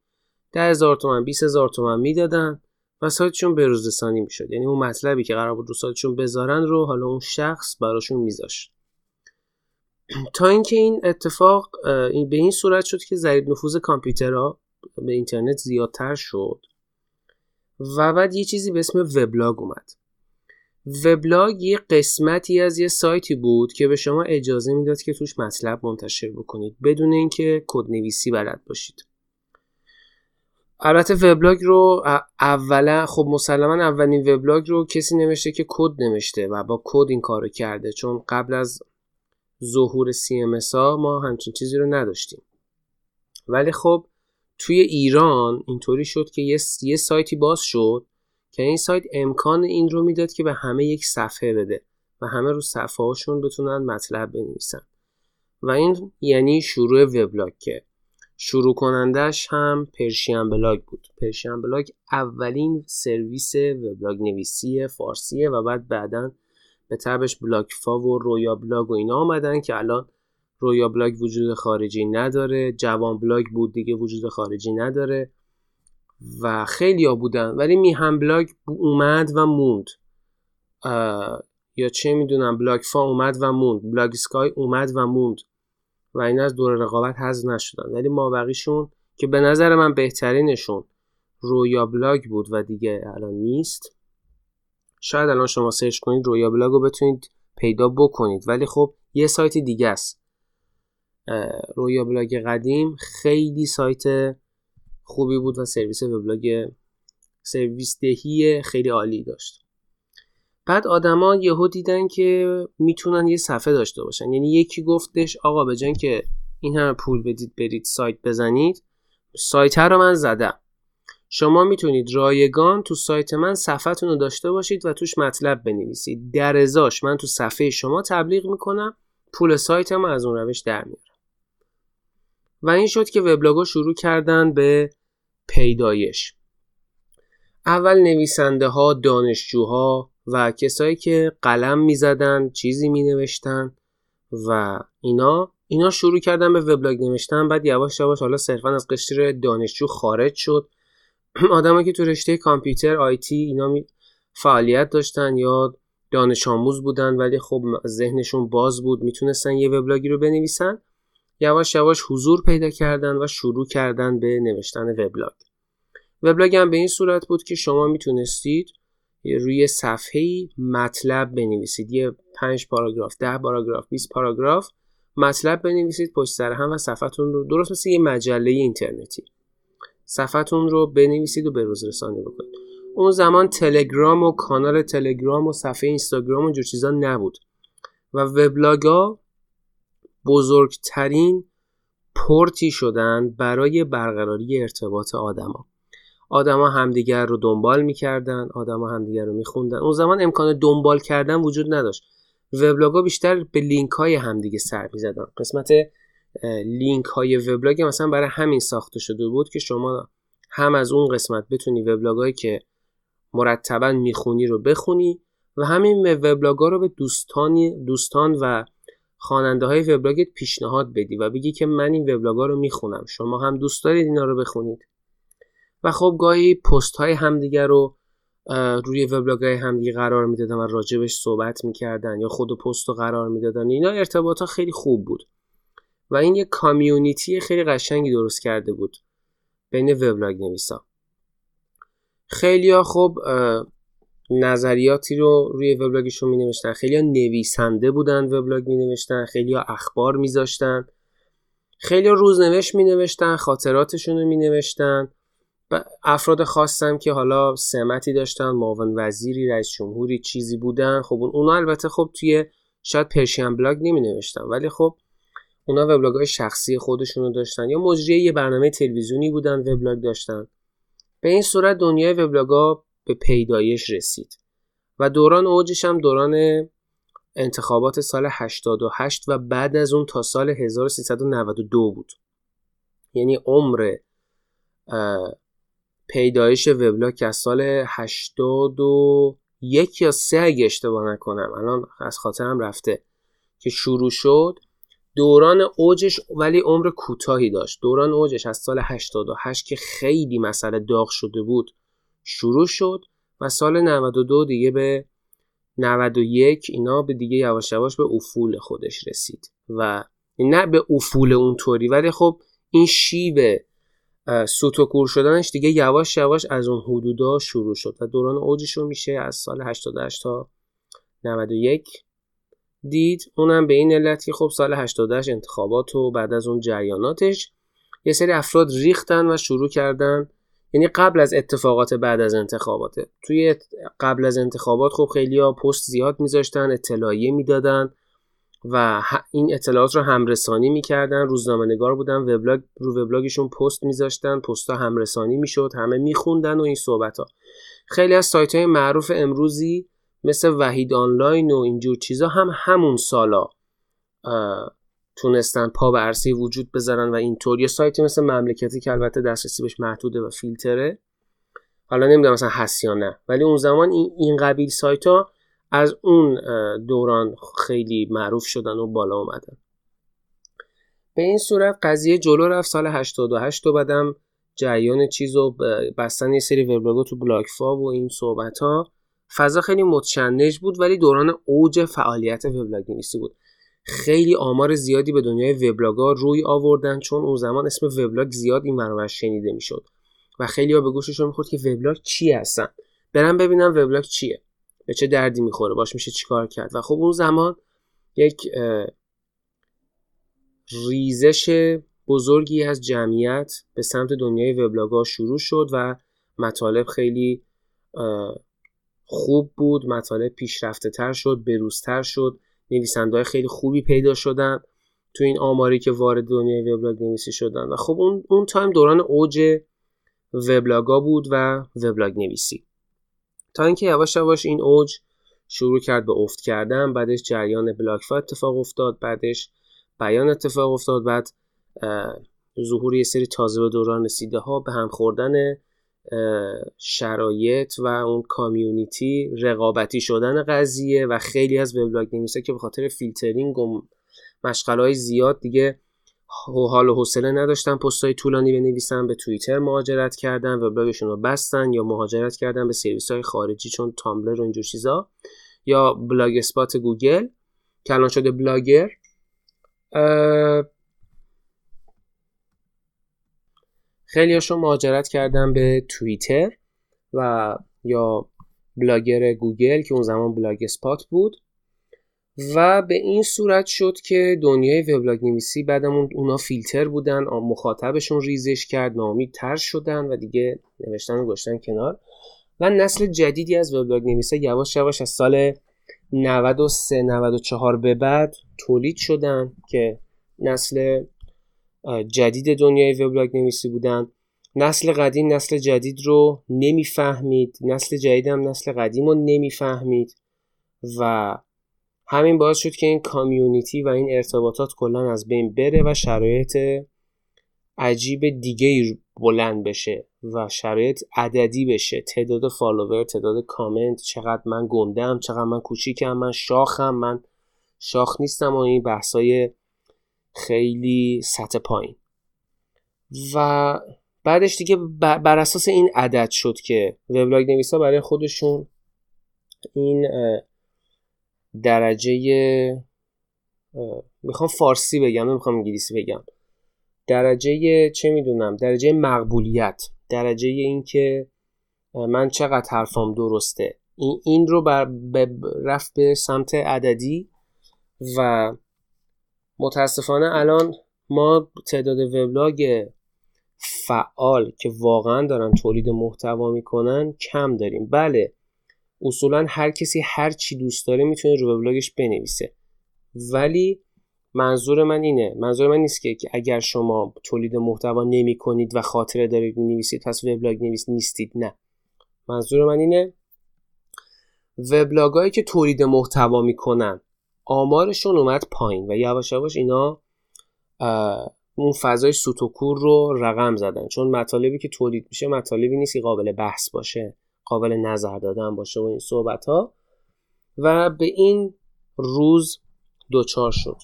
ده هزار تومن، بیست هزار تومن میدادن و سایتشون بروز رسانی میشد. یعنی اون مطلبی که قرار بود رو سایتشون بذارن رو حالا اون شخص براشون میذاشت. تا اینکه این اتفاق این به این صورت شد که ضریب نفوذ کامپیوترها به اینترنت زیادتر شد و بعد یه چیزی به اسم وبلاگ اومد. وبلاگ یه قسمتی از یه سایتی بود که به شما اجازه میداد که توش مطلب منتشر بکنید بدون اینکه کدنویسی بلد باشید. البته وبلاگ رو اولا خب مسلما اولین وبلاگ رو کسی نوشته که کد نوشته و با کد این کارو کرده، چون قبل از ظهور سی ام اس ها ما همچین چیزی رو نداشتیم. ولی خب توی ایران اینطوری شد که یه, یه سایتی باز شد که این سایت امکان این رو میداد که به همه یک صفحه بده و همه رو صفحه هاشون بتونن مطلب بنویسن و این یعنی شروع وبلاگ که شروع کنندش هم پرشین بلاگ بود. پرشین بلاگ اولین سرویس وبلاگ نویسی فارسیه و بعد بعداً به تبعش بلاگفا و رویا بلاگ و اینا آمدن که الان رویا بلاگ وجود خارجی نداره، جوان بلاگ بود دیگه وجود خارجی نداره و خیلیا بودن. ولی میهم بلاگ اومد و موند، یا چه میدونم بلاگفا اومد و موند، بلاگ اسکای اومد و موند و این از دور رقابت حذف نشدن. ولی ما بقیشون که به نظر من بهترینشون رویا بلاگ بود و دیگه الان نیست. شاید الان شما سرچ کنید رویا بلاگ رو بتونید پیدا بکنید، ولی خب یه سایت دیگه است. رویا بلاگ قدیم خیلی سایت خوبی بود و سرویس وبلاگ سرویس دهی خیلی عالی داشت. بعد آدما یهو دیدن که میتونن یه صفحه داشته باشن، یعنی یکی گفتش آقا به جای که این همه پول بدید برید سایت بزنید، سایت رو من زدم، شما میتونید رایگان تو سایت من صفحه‌تون رو داشته باشید و توش مطلب بنویسید، در ازاش من تو صفحه شما تبلیغ میکنم، پول سایتم از اون روش در میارم. و این شد که وبلاگ‌ها شروع کردن به پیدایش. اول نویسنده ها، دانشجوها و کسایی که قلم میزدن، چیزی مینوشتن و اینا اینا شروع کردن به وبلاگ نوشتن. بعد یواش یواش حالا صرفا از قشر دانشجو خارج شد، آدمایی که تو رشته کامپیوتر، آیتی اینا فعالیت داشتن یا دانش آموز بودن ولی خب ذهنشون باز بود، میتونستن یه وبلاگی رو بنویسن، یواش یواش حضور پیدا کردن و شروع کردن به نوشتن وبلاگ. وبلاگ هم به این صورت بود که شما میتونستید روی صفحه‌ای مطلب بنویسید، یه پنج پاراگراف، ده پاراگراف، بیست پاراگراف مطلب بنویسید پشت سر هم و صفحه‌تون رو درست مثل یه مجله اینترنتی صفحه‌تون رو بنویسید و به روز رسانی بکنید. اون زمان تلگرام و کانال تلگرام و صفحه اینستاگرام و جور چیزا نبود و وبلاگ‌ها بزرگترین پورتی شدن برای برقراری ارتباط آدما. آدما همدیگر رو دنبال می‌کردن، آدما همدیگر رو می‌خوندن. اون زمان امکان دنبال کردن وجود نداشت. وبلاگ‌ها بیشتر به لینک‌های همدیگه سر می‌زدن. قسمت لینک های وبلاگ مثلا برای همین ساخته شده بود که شما هم از اون قسمت بتونی وبلاگ هایی که مرتبا میخونی رو بخونی و همین وبلاگ ها رو به دوستان دوستان و خواننده های وبلاگت پیشنهاد بدی و بگی که من این وبلاگ ها رو میخونم، شما هم دوست دارید اینا رو بخونید و خب گاهی پست های همدیگر رو روی وبلاگ های همدیگه قرار میدادن و راجبش صحبت میکردن یا خود پست رو قرار میدادن. اینا ارتباطا خیلی خوب بود و این یه کامیونیتی خیلی قشنگی درست کرده بود بین وبلاگ نویسا. خیلیا خب نظریاتی رو روی وبلاگشون مینوشتن، خیلیا نویسنده بودن وبلاگ مینوشتن، خیلیا اخبار میذاشتن، خیلیا روزنوشت مینوشتن، خاطراتشون رو مینوشتن. افراد خواستم که حالا سمتی داشتن، معاون وزیری، رئیس جمهوری، چیزی بودن. خب اونا البته خب توی شاید پرشین بلاگ نمی نوشتن، ولی خب اونا وبلاگ‌های شخصی خودشونو داشتن یا مجری یه برنامه تلویزیونی بودن وبلاگ داشتن. به این صورت دنیای وبلاگ‌ها به پیدایش رسید و دوران اوجش هم دوران انتخابات سال هشتاد و هشت و بعد از اون تا سال هزار و سیصد و نود و دو بود. یعنی عمر پیدایش وبلاگ که از سال هشتاد و یک یا سه اگه اشتباه نکنم، الان از خاطرم رفته، که شروع شد. دوران اوجش ولی عمر کوتاهی داشت. دوران اوجش از سال هشتاد و هشت که خیلی مسئله داغ شده بود شروع شد و سال نود و دو دیگه به نود و یک اینا به دیگه یواش یواش به افول خودش رسید و نه به افول اونطوری، ولی خب این شیبه سوت و کور شدنش دیگه یواش یواش از اون حدودا شروع شد و دوران اوجشو میشه از سال هشتاد و هشت تا نود و یک دید. اونم به این علت که خب سال هشتاد و هشت انتخابات و بعد از اون جریاناتش یه سری افراد ریختن و شروع کردن، یعنی قبل از اتفاقات بعد از انتخاباته. توی قبل از انتخابات خب خیلی‌ها پست زیاد میذاشتن، اطلاعیه میدادن و این اطلاعات رو همرسانی میکردن. روزنامه‌نگار بودن، وبلاگ رو وبلاگشون پست میذاشتن، پستا همرسانی میشد، همه میخوندن و این صحبت‌ها. خیلی از سایت‌های معروف امروزی مثل وحید آنلاین و اینجور چیزا هم همون سالا تونستن پا به عرصه وجود بذارن و اینطور. یه سایتی مثل مملکتی که البته دسترسی بهش محدوده و فیلتره، حالا نمیدونم مثلا هست یا نه، ولی اون زمان این, این قبیل سایت‌ها از اون دوران خیلی معروف شدن و بالا اومدن. به این صورت قضیه جلو رفت. سال هشتاد و هشت و بعدم جریان چیزو بستن یه سری وبلاگ‌ها تو بلاک‌فا و این صحبت‌ها. فضا خیلی متشنج بود ولی دوران اوج فعالیت وبلاگ نویسی بود. خیلی آمار زیادی به دنیای وبلاگ‌ها روی آوردن چون اون زمان اسم وبلاگ زیاد این منوع شنیده میشد و خیلی‌ها به گوششون می‌خورد که وبلاگ چی هستن، برم ببینم وبلاگ چیه، به چه دردی میخوره، باش میشه چیکار کرد. و خب اون زمان یک ریزش بزرگی از جمعیت به سمت دنیای وبلاگ‌ها شروع شد و مطالب خیلی خوب بود، مطالب پیشرفته تر شد، بروزتر شد، نویسنده‌های خیلی خوبی پیدا شدن تو این آماری که وارد دنیای وبلاگ نویسی شدن. و خب اون اون تایم دوران اوج وبلاگ‌ها بود و وبلاگ نویسی، تا اینکه یواش یواش این اوج شروع کرد به افت کردن. بعدش جریان بلاک‌فا اتفاق افتاد، بعدش بیان اتفاق افتاد، بعد ظهور یه سری تازه به دوران رسیده ها، به هم خوردن شرایط و اون کامیونیتی، رقابتی شدن قضیه و خیلی از وبلاگ نویسا که به خاطر فیلترینگ و مشغله‌های زیاد دیگه حال و حوصله نداشتن پست‌های طولانی بنویسن، به توییتر مهاجرت کردن، وبلاگشون رو بستن یا مهاجرت کردن به سرویس‌های خارجی چون تامبلر و اینجور چیزا یا بلاگ اسپات گوگل که الان شده بلاگر. خیلی‌هاشون مهاجرت کردن به توییتر و یا بلاگر گوگل که اون زمان بلاگ اسپات بود و به این صورت شد که دنیای وبلاگ نویسی بعدمون اونا فیلتر بودن، مخاطبشون ریزش کرد، ناامیدتر شدن و دیگه نوشتن و گذاشتن کنار و نسل جدیدی از وبلاگ نویسا یواش یواش از سال نود و سه نود و چهار به بعد تولید شدن که نسل جدید دنیای وبلاگ نویسی بودن. نسل قدیم نسل جدید رو نمیفهمید، نسل جدید هم نسل قدیم رو نمیفهمید و همین باعث شد که این کامیونیتی و این ارتباطات کلا از بین بره و شرایط عجیب دیگه‌ای بلند بشه و شرایط عددی بشه، تعداد فالوور، تعداد کامنت، چقدر من گندم، چقدر من کوچیکم، من شاخم، من شاخ نیستم و این بحثای خیلی سطح پایین. و بعدش دیگه بر اساس این عدد شد که وبلاگ نویسا برای خودشون این درجه، میخوام فارسی بگم نمیخوام انگلیسی بگم، درجه چه میدونم، درجه مقبولیت، درجه این که من چقدر حرفام درسته، این این رو بر رفت به سمت عددی. و متاسفانه الان ما تعداد وبلاگ فعال که واقعا دارن تولید محتوا میکنن کم داریم. بله اصولا هر کسی هر چی دوست داره میتونه رو وبلاگش بنویسه، ولی منظور من اینه، منظور من نیست که اگر شما تولید محتوا نمیکنید و خاطره دارید مینویسید پس وبلاگ نویس نیستید. نه، منظور من اینه وبلاگایی که تولید محتوا میکنن آمارشون اومد پایین و یواش یواش اینا اون فضای سوتوکور رو رقم زدن، چون مطالبی که تولید میشه مطالبی نیست که قابل بحث باشه، قابل نظر دادن باشه و این صحبت ها، و به این روز دوچار شد.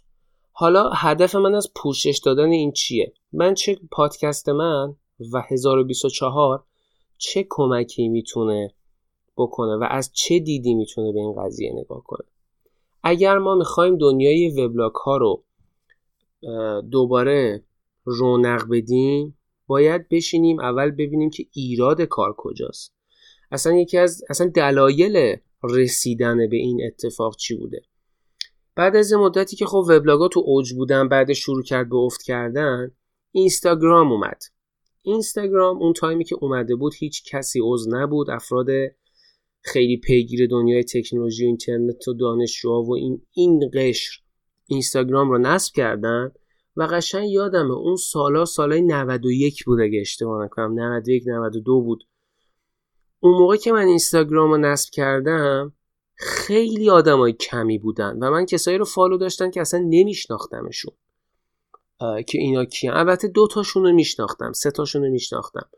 حالا هدف من از پوشش دادن این چیه؟ من چه پادکست من و هزار و بیست و چهار چه کمکی میتونه بکنه و از چه دیدی میتونه به این قضیه نگاه کنه؟ اگر ما میخوایم دنیای وبلاگ ها رو دوباره رونق بدیم باید بشینیم اول ببینیم که ایراد کار کجاست، اصلا یکی از اصلا دلایل رسیدن به این اتفاق چی بوده. بعد از مدتی که خب وبلاگ‌ها تو اوج بودن، بعد شروع کرد به افت کردن، اینستاگرام اومد. اینستاگرام اون تایمی که اومده بود هیچ کسی عضو نبود، افراد خیلی پیگیر دنیای تکنولوژی و اینترنت و دانشجوها و این این قشر اینستاگرام رو نصب کردن و قشنگ یادمه اون سالا سالای نود و یک بود اگه اشتباه نکنم، نود و یک نود و دو بود. اون موقع که من اینستاگرام رو نصب کردم خیلی آدمای کمی بودن و من کسایی رو فالو داشتم که اصلا نمیشناختمشون که اینا کیان. البته دو تاشون رو میشناختم، سه تاشون رو میشناختم،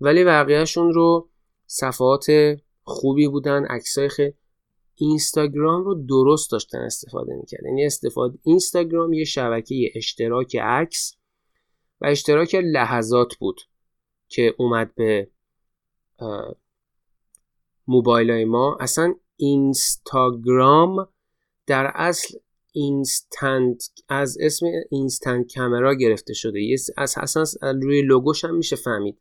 ولی بقیه‌شون رو صفحات خوبی بودن، عکسای خیلی اینستاگرام رو درست داشتن استفاده میکرد. یعنی استفاده اینستاگرام یه شبکه اشتراک عکس و اشتراک لحظات بود که اومد به موبایلای ما. اصلا اینستاگرام در اصل اینستنت از اسم اینستنت کامرا گرفته شده، یه از اصلا روی لوگوش هم میشه فهمید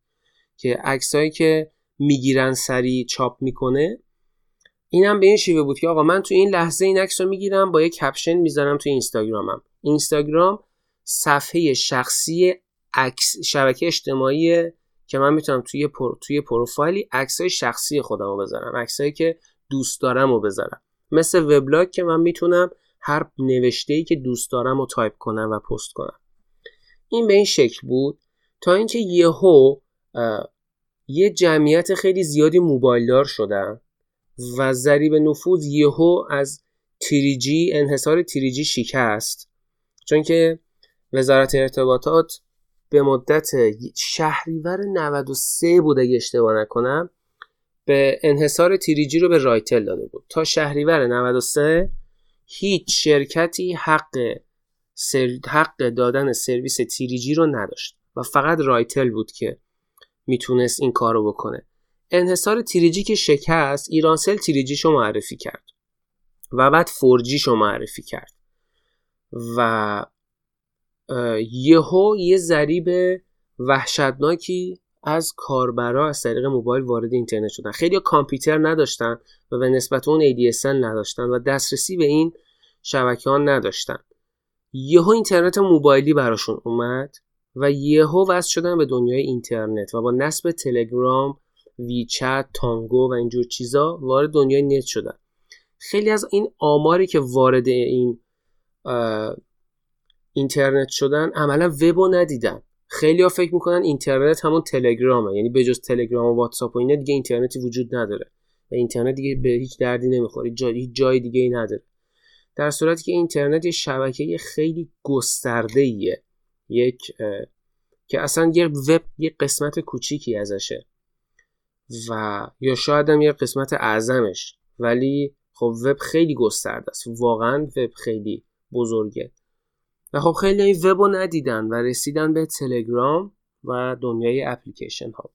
که عکسایی که میگیرن سری چاپ میکنه. اینم به این شیوه بود که آقا من تو این لحظه این عکس رو میگیرم با یه کپشن میذارم تو اینستاگرامم. اینستاگرام صفحه شخصی عکس، شبکه اجتماعی که من میتونم توی پر... توی پروفایلی عکسای شخصی خودمو بذارم، عکسایی که دوست دارمو بذارم، مثل وبلاگ که من میتونم هر نوشته‌ای که دوست دارمو تایپ کنم و پست کنم. این به این شکل بود تا اینکه یهو یه جمعیت خیلی زیادی موبایل دار شدن و ضریب نفوذ یهو از تریجی، انحصار تریجی شکست، چون که وزارت ارتباطات به مدت شهریور نود و سه بود اگه اشتباه نکنم به انحصار تریجی رو به رایتل داده بود. تا شهریور نود و سه هیچ شرکتی حق سر... حق دادن سرویس تریجی رو نداشت و فقط رایتل بود که میتونست این کار رو بکنه. انحصار تریجی که شکست، ایرانسل تریجیشو معرفی کرد و بعد فورجیشو معرفی کرد و یهو یه ضریب وحشتناکی از کاربرا از طریق موبایل وارد اینترنت شدن. خیلی کامپیوتر نداشتن و به نسبت اون ای دی اس ال نداشتن و دسترسی به این شبکه‌ها نداشتن. یهو اینترنت موبایلی براشون اومد و یهو وصل شدن به دنیای اینترنت و با نصب تلگرام، ویچت، تانگو و اینجور چیزا وارد دنیای نت شدن. خیلی از این آماری که وارد این اینترنت شدن عملا وبو ندیدن. خیلی ها فکر میکنن اینترنت همون تلگرامه، یعنی به جز تلگرام و واتساپ و اینا دیگه اینترنتی وجود نداره و اینترنت دیگه به هیچ دردی نمیخوره، هیچ جای دیگه ای نداره، در صورتی که اینترنت یه شبکه خیلی گسترده ایه یک که اصلا یه وب یه قسمت کوچیکی ازشه و یا شاید هم یه قسمت اعظمش، ولی خب وب خیلی گسترده است، واقعا وب خیلی بزرگه و خب خیلی این وب رو ندیدن و رسیدن به تلگرام و دنیای اپلیکیشن ها.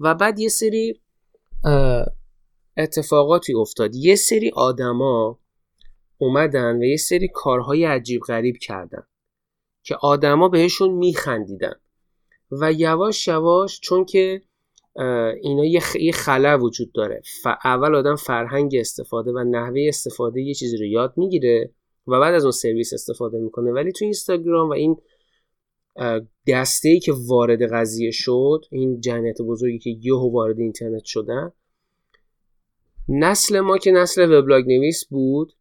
و بعد یه سری اتفاقاتی افتاد، یه سری آدما اومدن و یه سری کارهای عجیب غریب کردن که آدما بهشون میخندیدن و یواش یواش، چون که اینا یه خلا وجود داره، اول آدم فرهنگ استفاده و نحوه استفاده یه چیزی رو یاد میگیره و بعد از اون سرویس استفاده میکنه. ولی تو اینستاگرام و این دسته‌ای که وارد قضیه شد، این جمعیت بزرگی که یهو وارد اینترنت شدن، نسل ما که نسل وبلاگ نویس بود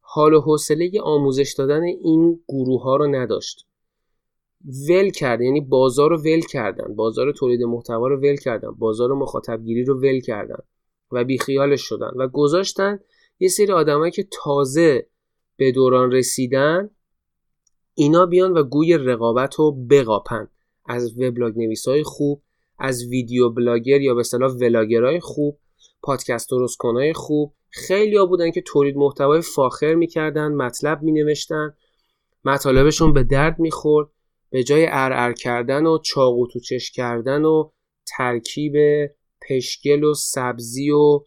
حال و حوصله آموزش دادن این گروه ها رو نداشت، ول کرد. یعنی بازار رو ول کردن، بازار تولید محتوا رو ول کردن، بازار مخاطبگیری رو ول کردن و بیخیالش شدن و گذاشتن یه سری آدمایی که تازه به دوران رسیدن اینا بیان و گوی رقابت رو بقاپن از وبلاگ نویسای خوب، از ویدیو بلاگر یا به اصطلاح ولاگرای خوب، پادکست درست کنای خوب. خیلی‌ها بودن که تولید محتوای فاخر می‌کردن، مطلب می‌نوشتن، مطالبشون به درد می‌خورد. به جای ارعر کردن و چاقو تو چش کردن و ترکیب پشگل و سبزی و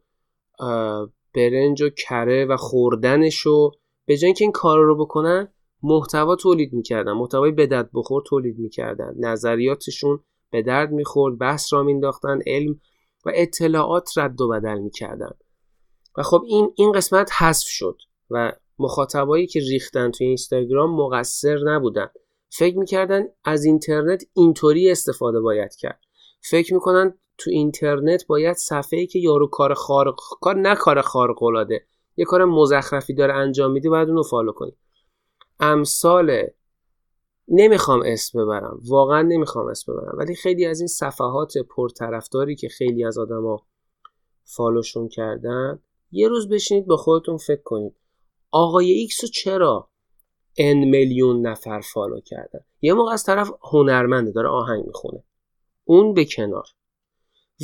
برنج و کره و خوردنش، و به جای اینکه این کارا رو بکنن محتوا تولید میکردن، محتوای به درد بخور تولید میکردن، نظریاتشون به درد میخورد، بحث را مینداختن، علم و اطلاعات رد و بدل میکردن. و خب این این قسمت حذف شد و مخاطبایی که ریختن توی اینستاگرام مقصر نبودن. فکر میکردن از اینترنت اینطوری استفاده باید کرد، فکر میکنن تو اینترنت باید صفحه‌ای که یارو کار خارق کار نه کار خارق العاده، یه کار مزخرفی داره انجام میده باید اونو فالو کنی. امثال، نمیخوام اسم ببرم، واقعا نمیخوام اسم ببرم، ولی خیلی از این صفحات پرطرفداری که خیلی از آدما فالوشون کردن، یه روز بشینید با خودتون فکر کنید آقای ایکس رو چرا ان میلیون نفر فالو کردن؟ یه موقع از طرف هنرمنده داره آهنگ میخونه، اون به کنار،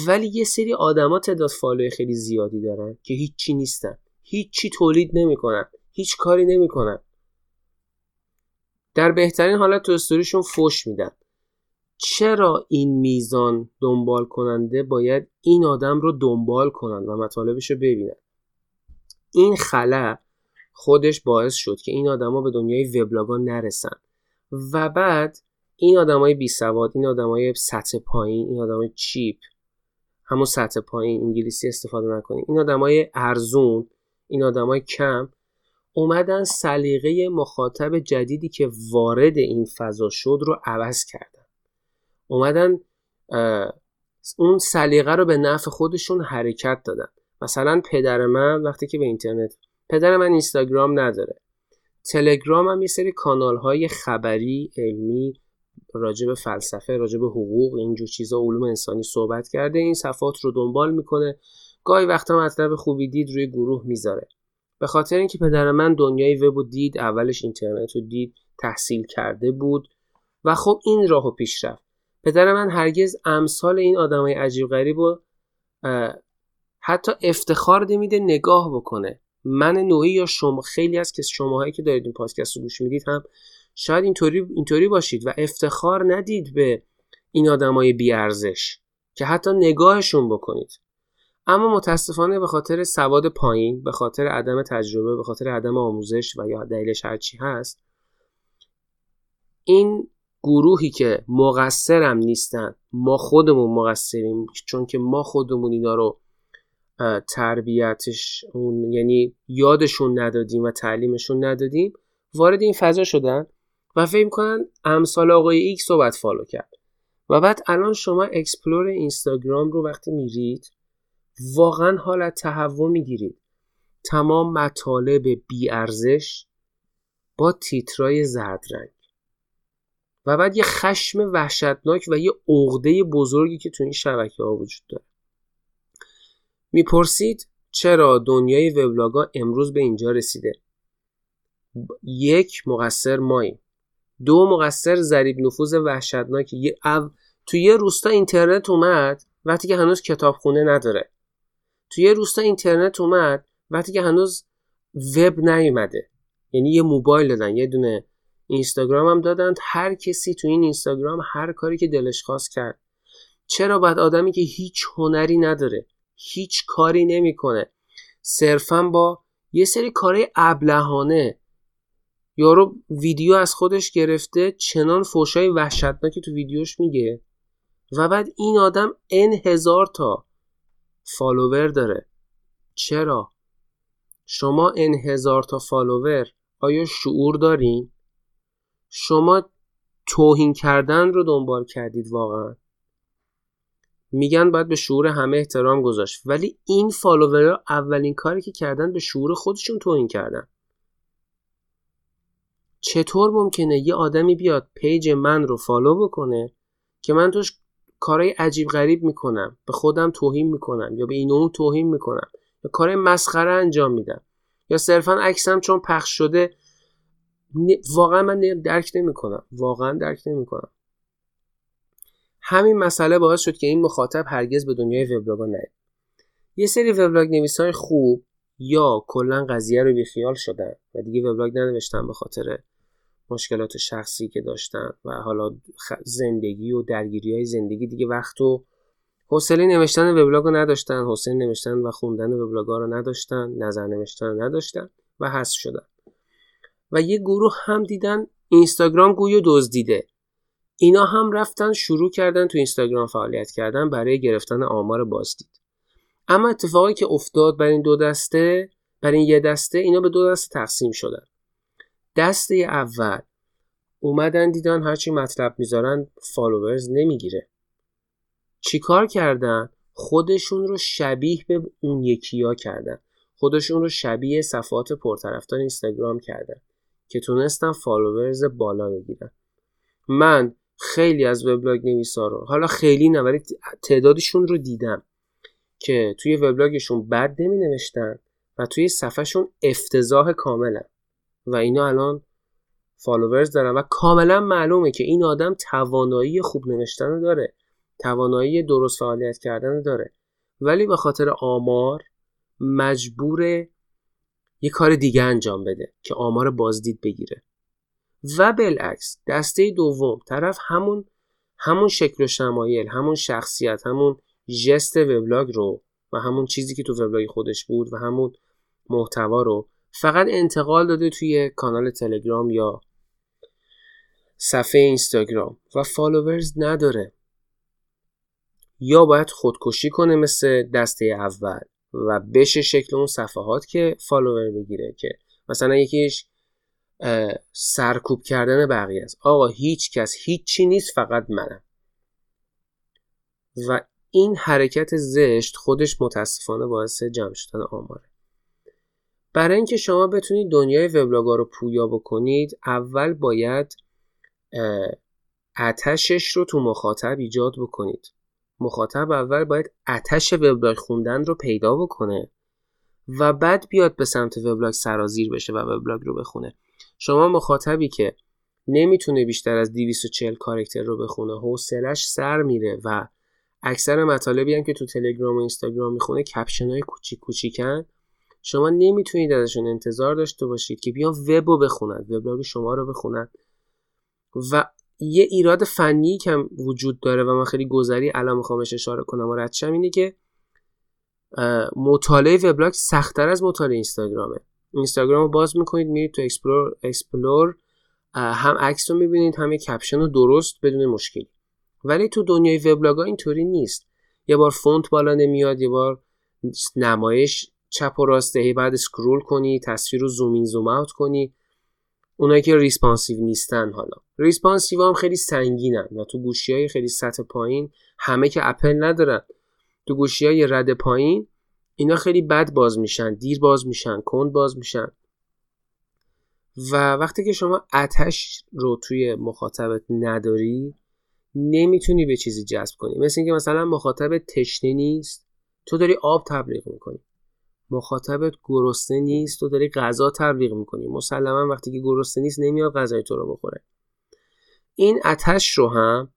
ولی یه سری آدما تعداد فالوی خیلی زیادی دارن که هیچی نیستن، هیچی تولید نمیکنن، هیچ کاری نمیکنن، در بهترین حالت تو استوریشون فوش میدن. چرا این میزان دنبال کننده باید این آدم رو دنبال کنن و مطالبش رو ببینن؟ این خلا خودش باعث شد که این آدما به دنیای وبلاگا نرسن و بعد این آدمای بی سواد، این آدمای سطح پایین، این آدمای چیپ، همون سطح پایین، انگلیسی استفاده نکنین، این آدمای ارزون، این آدمای کم، اومدن سلیقه مخاطب جدیدی که وارد این فضا شد رو عوض کردن، اومدن اون سلیقه رو به نفع خودشون حرکت دادن. مثلا پدر من وقتی که به اینترنت، پدر من اینستاگرام نداره، تلگرام هم یه سری کانال‌های خبری علمی راجع به فلسفه، راجع به حقوق، اینجور چیزا، علوم انسانی صحبت کرده، این صفحات رو دنبال میکنه، گاهی وقتا مطلب خوبی دید روی گروه میذاره. به خاطر اینکه پدر من دنیای وب رو دید، اولش اینترنت رو دید، تحصیل کرده بود و خب این راهو پیش رفت. پدر من هرگز امثال این آدمای عجیب غریب رو حتی افتخار نمیده نگاه بکنه. من نوعی یا شما، خیلی از که شماهایی که دارید این پادکست رو گوش میدید هم شاید اینطوری اینطوری باشید و افتخار ندید به این آدمای بی ارزش که حتی نگاهشون بکنید. اما متاسفانه به خاطر سواد پایین، به خاطر عدم تجربه، به خاطر عدم آموزش و یا دلیلش هر چی هست، این گروهی که مقصرم نیستن، ما خودمون مقصریم، چون که ما خودمون اینا رو تربیتش اون، یعنی یادشون ندادیم و تعلیمشون ندادیم، وارد این فضا شدن و فکر می‌کنن امثال آقای ایکس رو باید فالو کرد. و بعد الان شما اکسپلور اینستاگرام رو وقتی میرید واقعا حالت تهوع میگیرید. تمام مطالب بی ارزش با تیترای زرد رنگ و بعد یه خشم وحشتناک و یه عقده بزرگی که تو این شبکه‌ها وجود داره. میپرسید چرا دنیای وبلاگا امروز به اینجا رسیده؟ یک، مقصر ماییم. دو، مقصر ضریب نفوذ وحشتناک. یه او... تو یه روستا اینترنت اومد وقتی که هنوز کتابخونه نداره. تو یه روستا اینترنت اومد وقتی که هنوز وب نیومده. یعنی یه موبایل دادن، یه دونه اینستاگرام هم دادند، هر کسی تو این اینستاگرام هر کاری که دلش خواست کرد. چرا بعد آدمی که هیچ هنری نداره، هیچ کاری نمیکنه، صرفا با یه سری کارهای ابلهانه، یارو ویدیو از خودش گرفته چنان فحشای وحشتناکی تو ویدیوش میگه و بعد این آدم ان هزار تا فالوور داره. چرا؟ شما ان هزار تا فالوور آیا شعور دارین؟ شما توهین کردن رو دنبال کردید واقعا؟ میگن باید به شعور همه احترام گذاشت، ولی این فالوورها اولین کاری که کردن به شعور خودشون توهین کردن. چطور ممکنه یه آدمی بیاد پیج من رو فالو بکنه که من توش کارهای عجیب غریب میکنم، به خودم توهین میکنم یا به این اون توهین میکنم یا کارهای مسخره انجام میدم یا صرفا عکسم چون پخش شده؟ واقعا من درک نمیکنم، واقعا درک نمیکنم. همین مسئله باعث شد که این مخاطب هرگز به دنیای وبلاگ‌ها نیاد. یه سری وبلاگ نویسای خوب یا کلا قضیه رو بیخیال شدن و دیگه وبلاگ ننوشتن به خاطر مشکلات شخصی که داشتن و حالا زندگی و درگیری‌های زندگی، دیگه وقت و حوصله نوشتن وبلاگو نداشتن، حوصله نوشتن و خوندن وبلاگ‌ها رو نداشتن، نظر نوشتن نداشتن و حذف شدن. و یه گروه هم دیدن اینستاگرام گویو دزدیده، اینا هم رفتن شروع کردن تو اینستاگرام فعالیت کردن برای گرفتن آمار بازدید. اما اتفاقی که افتاد بر این دو دسته، بر این یه دسته، اینا به دو دسته تقسیم شدن. دسته اول اومدن دیدن هرچی مطلب میذارن فالوورز نمیگیره. چی کار کردن؟ خودشون رو شبیه به اون یکیا کردن. خودشون رو شبیه صفحات پرطرفدار اینستاگرام کردن که تونستن فالوورز بالا بگیرن. من خیلی از وبلاگ نویسا رو، حالا خیلی نه ولی تعدادشون رو دیدم که توی وبلاگشون بد نمی نوشتن و توی صفحهشون افتضاح کاملا و اینا الان فالوورز دارن و کاملا معلومه که این آدم توانایی خوب نوشتن داره، توانایی درست فعالیت کردن داره، ولی به خاطر آمار مجبوره یه کار دیگه انجام بده که آمار بازدید بگیره. و بالعکس دسته دوم، طرف همون همون شکل و شمایل، همون شخصیت، همون ژست وبلاگ رو و همون چیزی که تو وبلاگ خودش بود و همون محتوا رو فقط انتقال داده توی کانال تلگرام یا صفحه اینستاگرام و فالوورز نداره. یا باید خودکشی کنه مثل دسته اول و بشه شکل اون صفحات که فالوور بگیره، که مثلا یکیش سرکوب کردن بقیه است، آقا هیچ کس هیچی نیست فقط منم. و این حرکت زشت خودش متاسفانه باعث جمع شدن آماره. برای اینکه شما بتونید دنیای وبلاگ‌ها رو پویا بکنید، اول باید آتشش رو تو مخاطب ایجاد بکنید. مخاطب اول باید آتش وبلاگ خوندن رو پیدا بکنه و بعد بیاد به سمت وبلاگ سرازیر بشه و وبلاگ رو بخونه. شما مخاطبی که نمیتونه بیشتر از دویست و چهل کاراکتر رو بخونه، حوصله‌اش سر میره و اکثر مطالبی هم که تو تلگرام و اینستاگرام میخونه کپشن‌های کوچیک کوچیکن، شما نمیتونید ازشون انتظار داشته باشید که بیان وب رو بخونن، وبلاگ شما رو بخونن. و یه ایراد فنی که هم وجود داره و من خیلی گذری الان میخوام بهش اشاره کنم و ردشم، اینه که مطالعه وبلاگ سخت‌تر از مطالعه اینستاگرامه. اینستاگرام رو باز میکنید، میرید تو اکسپلور، اکسپلور هم عکس رو میبینید هم یه کپشن رو درست بدون مشکل. ولی تو دنیای وبلاگ‌ها اینطوری نیست، یه بار فونت بالا نمیاد، یه بار نمایش چپ و راسته، هی بعد اسکرول کنی، تصویر رو زوم این زوم اوت کنی. اونایی که ریسپانسیو نیستن، حالا ریسپانسیو هم خیلی سنگینن و تو گوشی‌های خیلی سطح پایین، همه که اپل ندارن، تو گوشی‌های رد پایین اینا خیلی بد باز میشن، دیر باز میشن، کند باز میشن. و وقتی که شما آتش رو توی مخاطبت نداری، نمیتونی به چیزی جذب کنی. مثل اینکه مثلا مخاطبت تشنه نیست، تو داری آب تبلیغ میکنی. مخاطبت گرسنه نیست، تو داری غذا تبلیغ میکنی. مسلما وقتی که گرسنه نیست نمیاد غذای تو رو بخوره. این آتش رو هم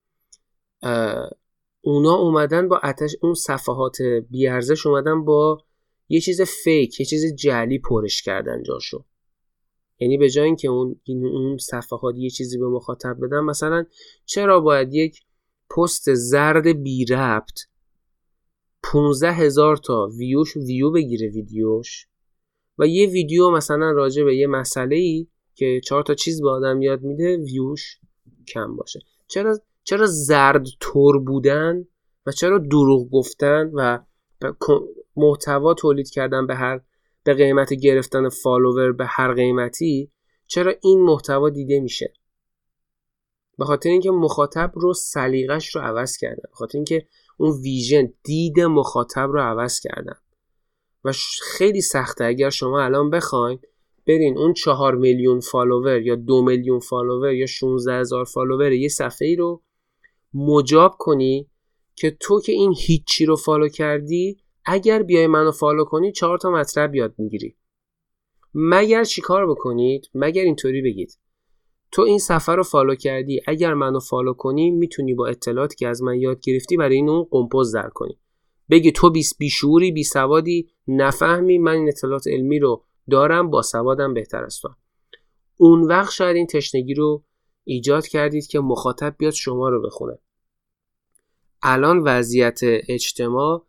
اونا اومدن با آتش، اون صفحات بیارزش اومدن با یه چیز فیک، یه چیز جعلی پرش کردن جاشو. یعنی به جای اینکه اون اون صفحات یه چیزی به مخاطب بدن، مثلا چرا باید یک پست زرد بی ربط پانزده هزار تا ویوش ویو بگیره ویدیوش و یه ویدیو مثلا راجع به یه مسئله‌ای که چهار تا چیز به آدم یاد میده ویوش کم باشه؟ چرا چرا زرد تور بودن و چرا دروغ گفتن و محتوا تولید کردن به هر به قیمت گرفتن فالوور به هر قیمتی، چرا این محتوا دیده میشه؟ به خاطر اینکه مخاطب رو سلیقش رو عوض کردن، به خاطر اینکه اون ویژن دید مخاطب رو عوض کردن. و خیلی سخته اگر شما الان بخواین برین اون چهار میلیون فالوور یا دو میلیون فالوور یا شانزده هزار فالوور یه صفحه‌ای رو مجاب کنی که تو که این هیچی رو فالو کردی، اگر بیای منو فالو کنی چهار تا مطلب یاد میگیری. مگر چی کار بکنید؟ مگر اینطوری بگید تو این صفحه رو فالو کردی، اگر منو فالو کنی میتونی با اطلاعاتی که از من یاد گرفتی برای اینو کمپوز در کنی. بگی تو بیس بیشعوری، بی سوادی، نفهمی، من این اطلاعات علمی رو دارم، با سوادم بهتر از تو. اون وقت شاید این تشنگی رو ایجاد کردید که مخاطب بیاد شما رو بخونه. الان وضعیت اجتماع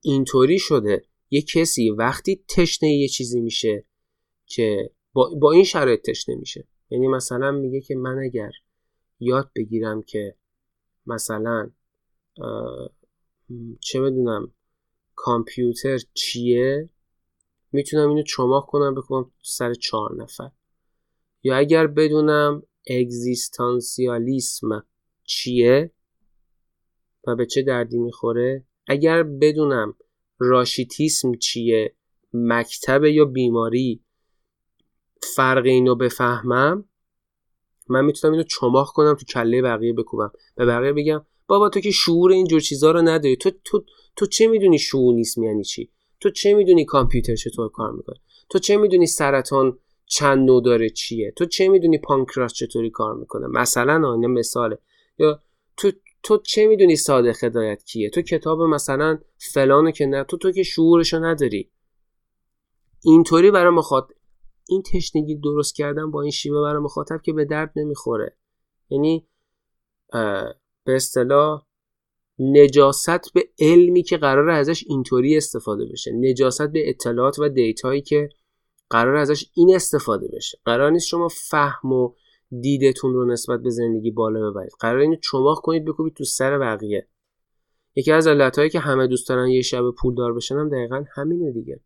اینطوری شده یه کسی وقتی تشنه یه چیزی میشه که با, با این شرایط تشنه میشه، یعنی مثلا میگه که من اگر یاد بگیرم که مثلا چه بدونم کامپیوتر چیه میتونم اینو چماق کنم بکنم سر چهار نفر، یا اگر بدونم اگزیستانسیالیسم چیه و به چه دردی میخوره، اگر بدونم راشیتیسم چیه، مکتب یا بیماری، فرق اینو بفهمم، من میتونم اینو چماق کنم تو کله بقیه بکوبم، به بقیه بگم بابا تو که شعور اینجور چیزا رو نداری، تو تو تو چه میدونی شعونیسم یعنی چی؟ تو چه میدونی کامپیوتر چطور کار میکنه؟ تو چه میدونی سرطان چند نوع داره چیه؟ تو چه میدونی پانکراس چطوری کار میکنه؟ مثلا آن مثاله. یا تو تو چه میدونی صادق هدایت کیه؟ تو کتاب مثلا فلانو که نه، تو تو که شعورشو نداری. اینطوری برای مخاطب این تشنگی درست کردن با این شیوه برای مخاطب که به درد نمیخوره، یعنی به اصطلاح نجاست به علمی که قراره ازش اینطوری استفاده بشه، نجاست به اطلاعات و دیتایی که قراره ازش این استفاده بشه. قرار نیست شما فهم و دیدتون رو نسبت به زندگی بالا ببرید، قراره اینو چماق کنید بکوبید تو سر بقیه. یکی از علتایی که همه دوست دارن یه شب پولدار بشن هم دقیقاً همینه دیگه،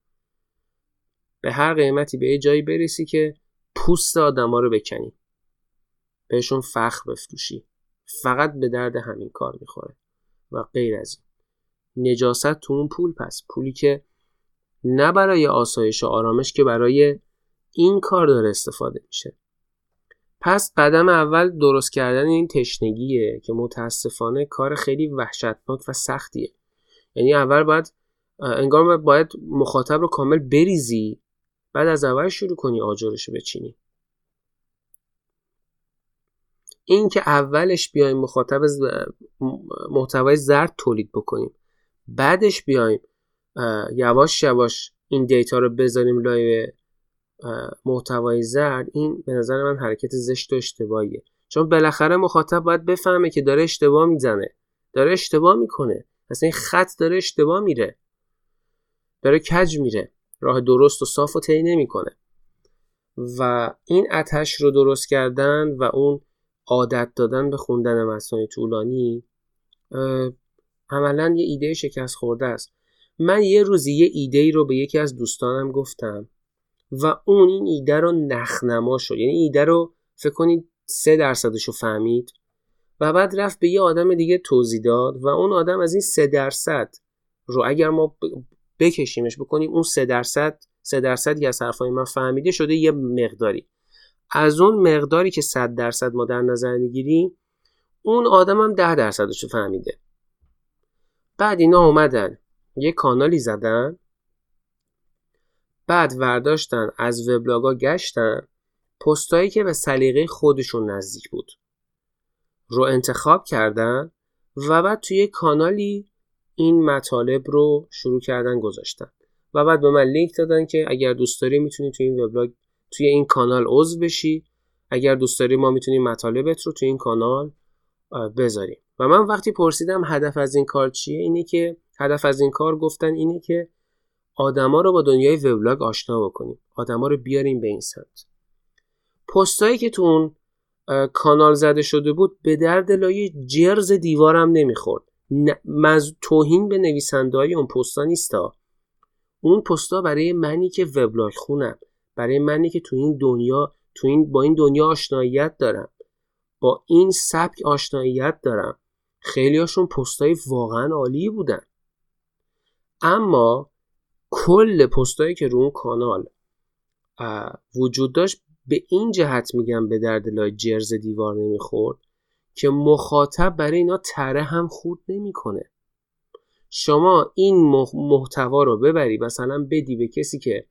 به هر قیمتی به یه جایی برسی که پوست آدما رو بکنی، بهشون فخر بفروشی. فقط به درد همین کار میخوره و غیر از این. نجاست تو اون پول، پس پولی که نه برای آسایش و آرامش که برای این کار داره استفاده میشه. پس قدم اول درست کردن این تشنگیه که متاسفانه کار خیلی وحشتناک و سختیه، یعنی اول باید انگار باید مخاطب رو کامل بریزی، بعد از اول شروع کنی آجرشو بچینی. این که اولش بیایم مخاطب محتوای زرد تولید بکنیم، بعدش بیایم یواش یواش این دیتا رو بذاریم لای محتوای زرد، این به نظر من حرکت زشت و اشتباهیه. چون بالاخره مخاطب باید بفهمه که داره اشتباه میزنه، داره اشتباه میکنه، اصلا این خط داره اشتباه میره، داره کج میره، راه درست و صاف و طی نمیکنه. و این آتش رو درست کردن و اون عادت دادن به خوندن متن‌های طولانی عملاً یه ایده شکست خورده است. من یه روزی یه ایده‌ای رو به یکی از دوستانم گفتم و اون این ایده رو نخنما شد، یعنی ایده رو فکر کنید سه درصدش رو فهمید و بعد رفت به یه آدم دیگه توضیح داد و اون آدم از این سه درصد رو اگر ما بکشیمش بکنیم اون سه درصد سه درصدی از حرفای من فهمیده شده یه مقداری. از اون مقداری که صد درصد ما در نظر میگیریم اون آدم هم ده درصدش رو فهمیده. بعد اینا اومدن یه کانالی زدن، بعد ورداشتن از وبلاگا گشتن پستایی که به سلیقه خودشون نزدیک بود رو انتخاب کردن و بعد توی کانالی این مطالب رو شروع کردن گذاشتن و بعد به من لینک دادن که اگر دوست داری میتونی توی این وبلاگ توی این کانال عضو بشی. اگر دوست داری ما میتونیم مطالبت رو توی این کانال بذاریم. و من وقتی پرسیدم هدف از این کار چیه، اینه که هدف از این کار گفتن اینه که آدما رو با دنیای وبلاگ آشنا بکنیم، آدما رو بیاریم به این سمت. پستایی که تو اون کانال زده شده بود به درد لایه جرز دیوارم نمیخورد. مز... توهین به نویسنده‌های اون پستا نیستا. اون پستا برای منی که وبلاگ خونم، برای منی که تو این دنیا، تو این با این دنیا آشناییت دارم، با این سبک آشناییت دارم. خیلی هاشون پستای واقعا عالی بودن. اما کل پستایی که رو اون کانال وجود داشت به این جهت میگم به درد لای جرز دیوار نمیخورد که مخاطب برای اینا تره هم خورد نمیکنه. شما این محتوا رو ببری مثلا بدی به کسی که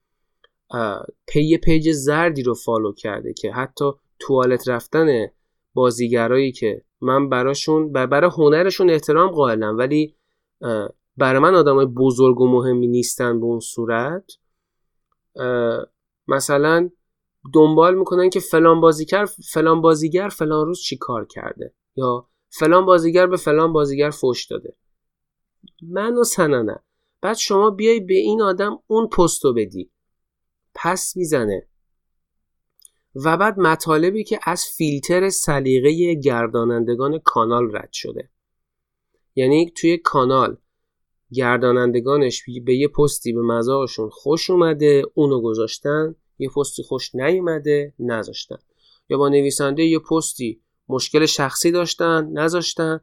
پی پیج زردی رو فالو کرده که حتی توالت رفتن بازیگرایی که من براشون برای هنرشون احترام قائلم ولی برای من آدمای بزرگ و مهمی نیستن، به اون صورت مثلا دنبال میکنن که فلان بازیگر فلان بازیگر فلان روز چی کار کرده یا فلان بازیگر به فلان بازیگر فحش داده. من و سننه بعد شما بیای به این آدم اون پستو بدی پس میزنه. و بعد مطالبی که از فیلتر سلیقه گردانندگان کانال رد شده، یعنی توی کانال گردانندگانش به یه پستی به مزاجشون خوش اومده اونو گذاشتن، یه پستی خوش نیومده نذاشتن، یا با نویسنده یه پستی مشکل شخصی داشتن نذاشتن،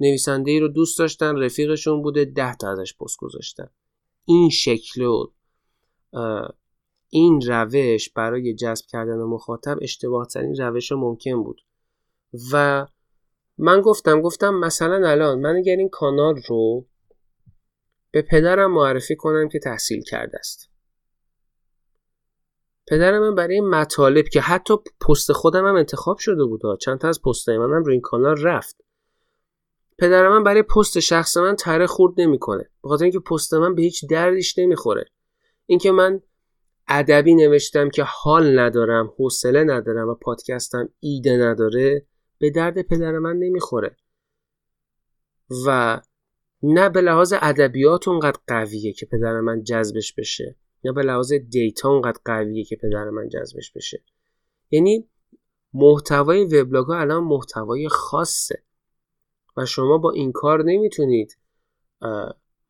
نویسنده ای رو دوست داشتن رفیقشون بوده ده تا ازش پست گذاشتن. این شکل و این روش برای جذب کردن مخاطب اشتباه ترین روش ممکن بود. و من گفتم گفتم مثلا الان من اگر این کانال رو به پدرم معرفی کنم که تحصیل کرده است، پدرم من برای مطالب که حتی پست خودم هم انتخاب شده بود، چند تا از پستای منم رو این کانال رفت، پدرم من برای پست شخص من تره خورد نمیکنه، به خاطر اینکه پست من به هیچ دردش نمیخوره. اینکه من ادبی نوشتم که حال ندارم، حوصله ندارم و پادکستم ایده نداره، به درد پدر من نمیخوره. و نه به لحاظ ادبیات اونقدر قویه که پدر من جذبش بشه، نه به لحاظ دیتا اونقدر قویه که پدر من جذبش بشه. یعنی محتوای وبلاگ ها الان محتوای خاصه و شما با این کار نمیتونید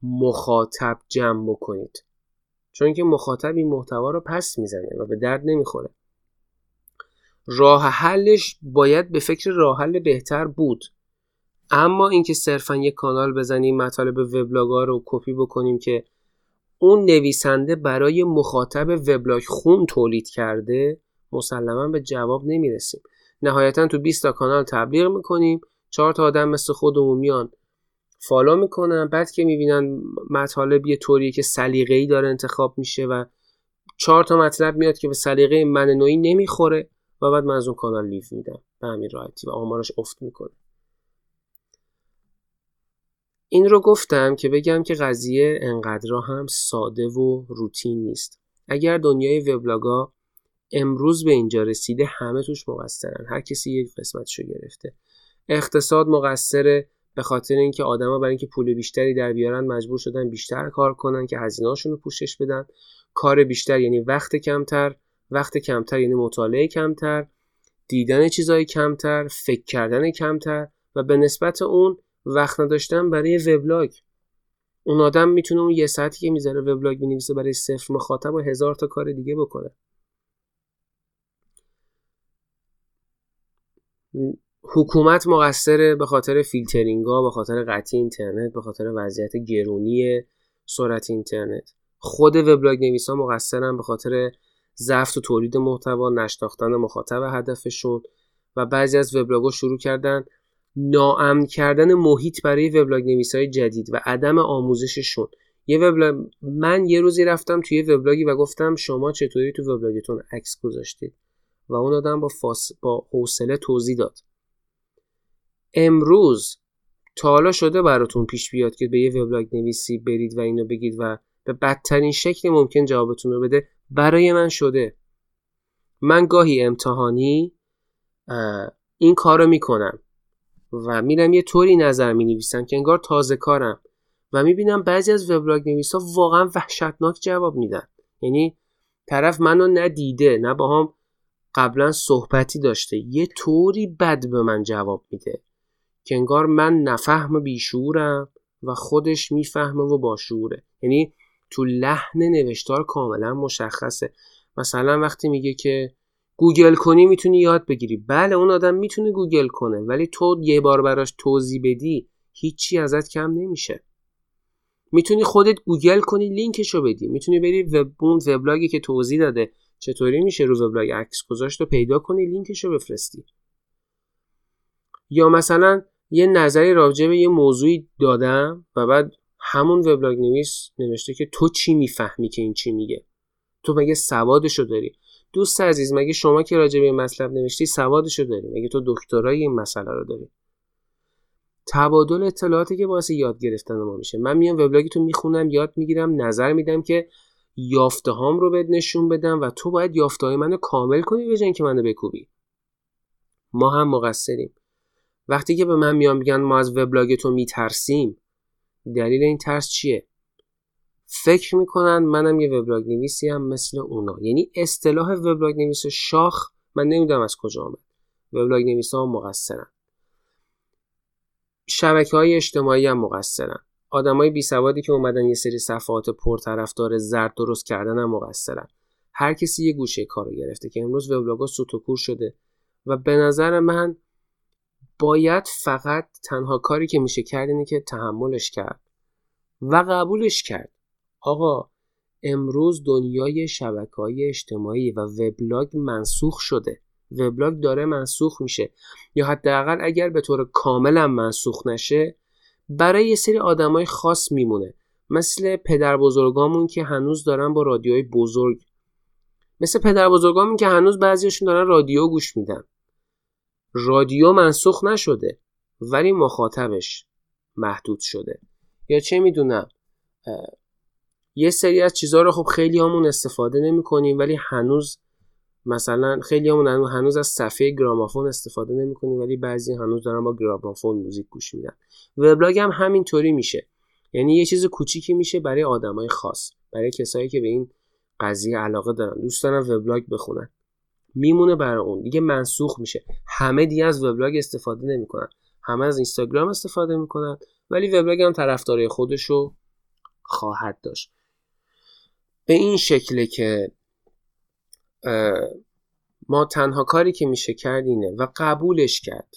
مخاطب جمع بکنید، چون که مخاطب این محتوا رو پس میزنه و به درد نمیخوره. راه حلش باید به فکر راه حل بهتر بود. اما اینکه صرفا یک کانال بزنیم مطالب وبلاگ‌ها رو کپی بکنیم که اون نویسنده برای مخاطب وبلاگ خون تولید کرده، مسلماً به جواب نمیرسیم. نهایتاً تو بیست تا کانال تبلیغ میکنیم، چهار تا آدم مثل خودمون میان فالو میکنن، بعد که میبینن مطالب یه طوریه که سلیقه‌ای داره انتخاب میشه و چهار تا مطلب میاد که به سلیقه من نوعی نمیخوره و بعد من از اون کانال لیو میدم به همین راحتی و آمارش افت میکنه. این رو گفتم که بگم که قضیه انقدرها هم ساده و روتین نیست. اگر دنیای وبلاگا امروز به اینجا رسیده همه توش مقصرن، هر کسی یک قسمتشو گرفته. اقتصاد مقصره به خاطر اینکه آدما برای اینکه پول بیشتری در بیارن مجبور شدن بیشتر کار کنن که هزینه‌هاشون رو پوشش بدن. کار بیشتر یعنی وقت کمتر، وقت کمتر یعنی مطالعه کمتر، دیدن چیزای کمتر، فکر کردن کمتر و به نسبت اون وقت نداشتن برای وبلاگ. اون آدم میتونه اون یه ساعتی که میذاره وبلاگ بنویسه برای صفر مخاطب و هزار تا کار دیگه بکنه. حکومت مقصره به خاطر فیلترینگ‌ها، به خاطر قطعی اینترنت، به خاطر وضعیت گرونی سرعت اینترنت. خود وبلاگ نویسا مقصرن به خاطر ضعف تو تولید محتوا، نشناختن مخاطب هدفشون و بعضی از وبلاگ‌ها شروع کردن ناامن کردن محیط برای وبلاگ نویسای جدید و عدم آموزششون. یه وبلاگ من یه روزی رفتم توی وبلاگی و گفتم شما چطوری تو وبلاگتون عکس گذاشتید و اون آدم با فاس... با حوصله توضیح داد. امروز تا حالا شده براتون پیش بیاد که به یه وبلاگ نویسی برید و اینو بگید و به بدترین شکل ممکن جوابتون رو بده؟ برای من شده. من گاهی امتحانی این کار رو میکنم و میرم یه طوری نظر مینویسم که انگار تازه کارم و میبینم بعضی از وبلاگ نویسا واقعا وحشتناک جواب میدن. یعنی طرف منو ندیده، نه باهام قبلا صحبتی داشته، یه طوری بد به من جواب میده که انگار من نفهم بیشعورم و خودش میفهمه و باشعوره. یعنی تو لحن نوشتار کاملا مشخصه. مثلا وقتی میگه که گوگل کنی میتونی یاد بگیری، بله اون آدم میتونه گوگل کنه، ولی تو یه بار براش توضیح بدی هیچی ازت کم نمیشه. میتونی خودت گوگل کنی، لینکشو بدی، میتونی بری وبون وبلاگی که توضیح داده چطوری میشه رو وبلاگ عکس گذاشت و پیدا کنی، لینکشو بفرستی. یا مثلا یه نظری راجع به یه موضوعی دادم و بعد همون وبلاگ نویس نوشته که تو چی میفهمی که این چی میگه؟ تو مگه سوادشو داری؟ دوست عزیز، مگه شما که راجع به این مطلب نوشتی سوادشو داری؟ مگه تو دکترای این مسئله رو داری؟ تبادل اطلاعاتی که باعث یاد گرفتن ما میشه. من میام وبلاگتو میخونم، یاد میگیرم، نظر میدم که یافته هام رو بهت نشون بدم و تو باید یافته های منو کامل کنی به جای اینکه منو بکوبی. ما هم مقصریم. وقتی که به من میان میگن ما از وبلاگ تو میترسیم، دلیل این ترس چیه؟ فکر میکنن منم یه وبلاگ نویسی ام مثل اونا. یعنی اصطلاح وبلاگ نویس شاخ من نمیدونم از کجا اومد. وبلاگ نویسا مقصرن. شبکه‌های اجتماعی هم مقصرن. آدمای بی سوادی که اومدن یه سری صفحات پرطرفدار زرد درست کردن هم مقصرن. هر کسی یه گوشه کارو گرفته که امروز وبلاگ‌ها سوت و کور شده و به نظر من باید فقط تنها کاری که میشه کرد اینه که تحملش کرد و قبولش کرد. آقا امروز دنیای شبکه‌های اجتماعی و وبلاگ منسوخ شده. وبلاگ داره منسوخ میشه، یا حداقل اگر به طور کاملا منسوخ نشه برای یه سری آدمای خاص میمونه، مثل پدر بزرگامون که هنوز دارن با رادیوهای بزرگ مثل پدر بزرگامون که هنوز بعضیشون دارن رادیو گوش میدن. رادیو منسوخ نشده ولی مخاطبش محدود شده. یا چه میدونم یه سری از چیزها رو خب خیلی همون استفاده نمی کنیم، ولی هنوز مثلا خیلی همون هنوز از صفحه گرامافون استفاده نمی کنیم، ولی بعضی هنوز دارن با گرامافون موزیک گوش میدن. وبلاگ هم همینطوری میشه. یعنی یه چیز کوچیکی میشه برای آدمای خاص، برای کسایی که به این قضیه علاقه دارن، دوست دارن وبلاگ بخونن، میمونه برای اون. دیگه منسوخ میشه. همه دیگه از وبلاگ استفاده نمیکنن، همه از اینستاگرام استفاده میکنن، ولی وبلاگ هم طرفدارای خودش رو خواهد داشت. به این شکله که ما تنها کاری که میشه کرد اینه و قبولش کرد.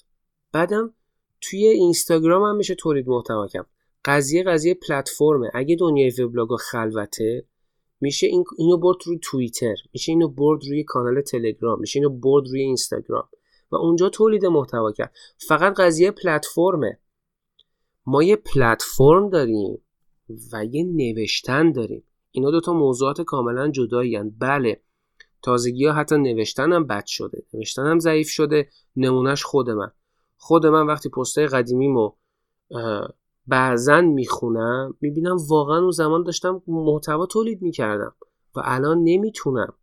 بعدم توی اینستاگرام هم میشه تولید محتوا کرد. قضیه قضیه پلتفرمه. اگه دنیای وبلاگ‌ها خلوته، میشه این اینو برد روی توییتر، میشه اینو برد روی کانال تلگرام، میشه اینو برد روی اینستاگرام و اونجا تولید محتوا کرد. فقط قضیه پلتفرمه. ما یه پلتفرم داریم و یه نوشتن داریم. اینا دوتا موضوعات کاملا جدایی هستند. بله تازگی ها حتی نوشتن هم بد شده، نوشتن هم ضعیف شده. نمونش خود من خود من وقتی پستای قدیمیمو بعضن میخونم میبینم واقعا اون زمان داشتم محتوا تولید میکردم و الان نمیتونم.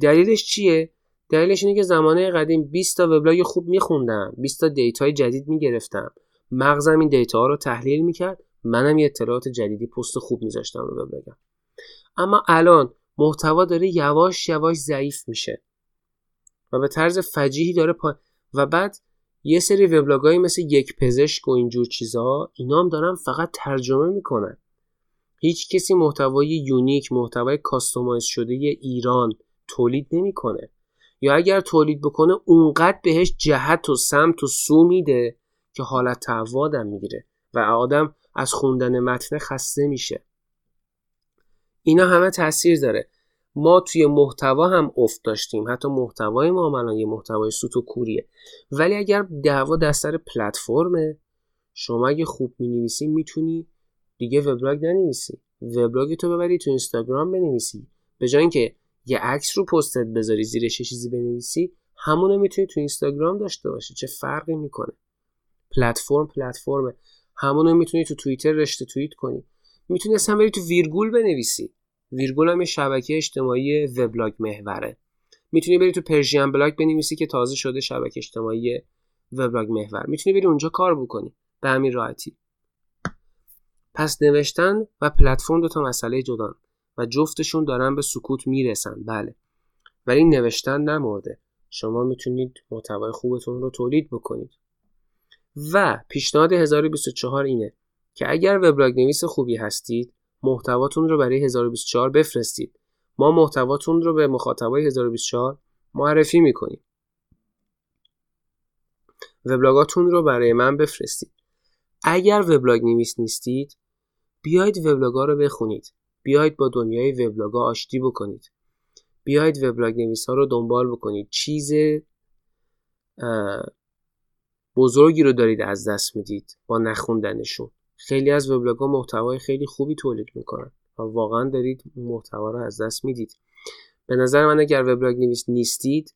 دلیلش چیه؟ دلیلش اینه که زمانه قدیم بیست تا وبلاگ خوب میخوندم، بیست تا دیتای جدید میگرفتم، مغزم این دیتا رو تحلیل میکرد، منم یه اطلاعات جدیدی پست خوب میذاشتم رو بگم. اما الان محتوا داره یواش یواش ضعیف میشه و به طرز فجیحی داره پا... و بعد یه سری وبلاگایی مثل یک پزشک و اینجور چیزها، اینا هم دارن فقط ترجمه میکنن. هیچ کسی محتوای یونیک، محتوای کاستومایز شده ی ایران تولید نمیکنه، یا اگر تولید بکنه اونقدر بهش جهت و سمت و سو میده که حالت تعوا آدم میگیره و آدم از خوندن متن خسته میشه. اینا همه تاثیر داره. ما توی محتوا هم افت داشتیم. حتی محتوای ما معمولا یه محتوای سوت و کوریه، ولی اگر دعوا دست سر پلتفرمه، شما اگه خوب می‌نویسی میتونی دیگه وبلاگ ننویسی، وبلاگ تو ببری تو اینستاگرام بنویسی، به جای اینکه یه عکس رو پستت بذاری زیرش یه چیزی بنویسی، همون رو میتونی تو اینستاگرام داشته باشی. چه فرقی میکنه؟ پلتفرم پلتفرمه. همون رو میتونی تو توییتر رشته توییت کنی، میتونی اصلا بری تو ویرگول بنویسی. ویرگول هم یه شبکه اجتماعی وبلاگ محوره. میتونی بری تو پرژین بلاگ بنویسی که تازه شده شبکه اجتماعی وبلاگ محور، میتونی بری اونجا کار بکنی به همین راحتی. پس نوشتن و پلتفرم دو تا مسئله جدان و جفتشون دارن به سکوت میرسن، بله، ولی این نوشتن نمرده. شما میتونید محتوای خوبتون رو تولید بکنید. و پیشنهاد هزار و بیست و چهار اینه که اگر وبلاگ نویس خوبی هستید محتواتون رو برای هزار و بیست و چهار بفرستید. ما محتواتون رو به مخاطبای هزار و بیست و چهار معرفی میکنیم. وبلاگاتون رو برای من بفرستید. اگر وبلاگ نویس نیستید بیاید وبلاگا رو بخونید. بیاید با دنیای وبلاگا آشتی بکنید. بیاید وبلاگ نویس‌ها رو دنبال بکنید. چیز بزرگی رو دارید از دست میدید با نخوندنشون. خیلی از وبلاگ‌ها محتوای خیلی خوبی تولید میکنن و واقعا دارید محتوا رو از دست میدید. به نظر من اگر وبلاگ نویس نیستید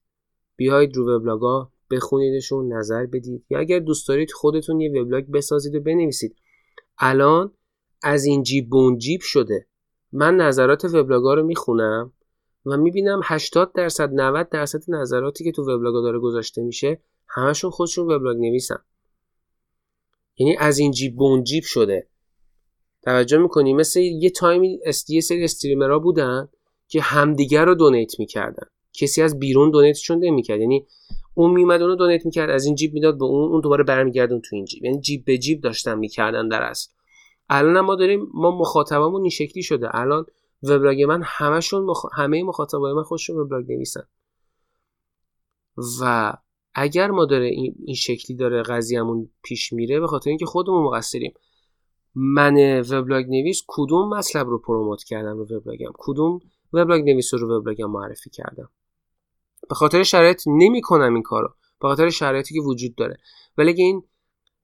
بیاید رو وبلاگ‌ها بخونیدشون، نظر بدید، یا اگر دوست دارید خودتون یه وبلاگ بسازید و بنویسید. الان از این جیب به اون جیب شده. من نظرات وبلاگ‌ها رو میخونم و میبینم هشتاد درصد نود درصد نظراتی که تو وبلاگ‌ها داره گذاشته میشه همشون خودشون وبلاگ نویسن. یعنی از این جیب به اون جیب شده. توجه میکنی؟ مثل یه تایمی یه سری استریمرها بودن که همدیگر رو دونیت میکردن، کسی از بیرون دونیتشون نمیکرد. یعنی اون میمد اونو دونیت میکرد، از این جیب میداد به اون، اون دوباره برمیگردون تو این جیب. یعنی جیب به جیب داشتن میکردن در اصل. الان ما داریم ما مخاطبمون این شکلی شده. الان وبلاگ من همشون مخ... همه مخاطبای من خودشون وبلاگ نویسن. و اگر ما داره این, این شکلی داره قضیه‌مون پیش میره به خاطر اینکه خودمون مقصریم. من وبلاگ نویس کدوم مطلب رو پروموت کردم رو وبلاگم؟ کدوم وبلاگ نویس رو وبلاگم معرفی کردم؟ به خاطر شرایط نمی‌کنم این کارو، به خاطر شرایطی که وجود داره. ولی اگه این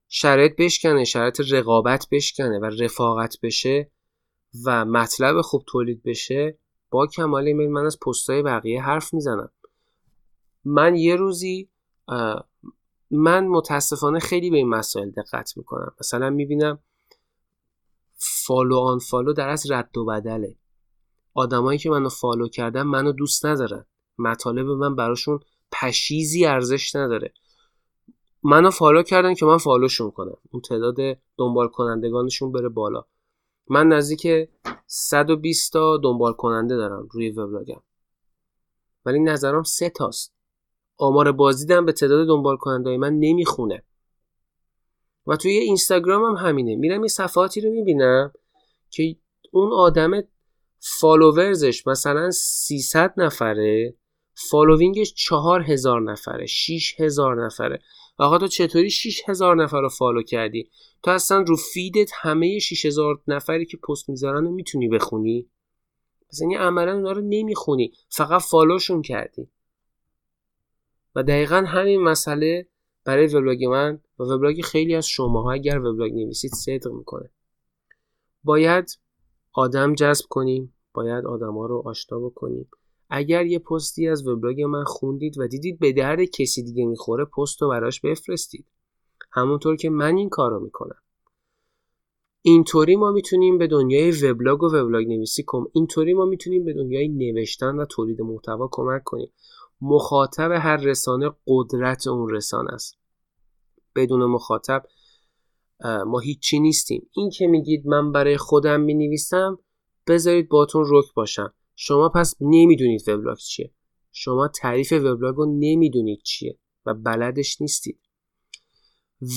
شرایط بشکنه، شرایط رقابت بشکنه و رفاقت بشه و مطلب خوب تولید بشه، با کمال ایمیل من از پست‌های بقیه حرف میزنم. من یه روزی من متاسفانه خیلی به این مسائل دقت میکنم. مثلا میبینم فالو آن فالو در از رد و بدله. آدمایی که منو فالو کردن منو دوست ندارن، مطالب من براشون پشیزی ارزش نداره. منو فالو کردن که من فالوشون کنم، اون تعداد دنبال کنندگانشون بره بالا. من نزدیک صد و بیست تا دنبال کننده دارم روی وبلاگم، ولی نظرم سه تاست. آمار بازدیدم به تعداد دنبال کننده‌های من نمیخونه. و توی اینستاگرام هم همینه. میرم یه صفحاتی رو میبینم که اون آدم فالوورزش مثلا سیصد نفره، فالووینگش چهار هزار نفره، شش هزار نفره. آقا تو چطوری شش هزار نفر رو فالو کردی؟ تو اصلا رو فیدت همه شش هزار نفری که پست میذارن رو میتونی بخونی؟ مثلا یه عملا اونا رو نمیخونی، فقط فالوشون کردی. و دقیقا همین مسئله برای وبلاگ من و وبلاگ خیلی از شماها اگر وبلاگ نویسید صدق میکنه. باید آدم جذب کنیم، باید آدم ها رو آشنا بکنیم. اگر یه پستی از وبلاگ من خوندید و دیدید به درد کسی دیگه میخوره، پست رو براش بفرستید، همونطور که من این کار رو میکنم. اینطوری ما میتونیم به دنیای وبلاگ و وبلاگ نویسی کم اینطوری ما میتونیم به دنیای نوشتن و تولید محتوا کمک کنیم. مخاطب هر رسانه قدرت اون رسانه است. بدون مخاطب ما هیچی نیستیم. این که میگید من برای خودم مینویسم، بذارید باتون رک باشم. شما پس نمیدونید وبلاگ چیه. شما تعریف وبلاگ رو نمیدونید چیه و بلدش نیستید.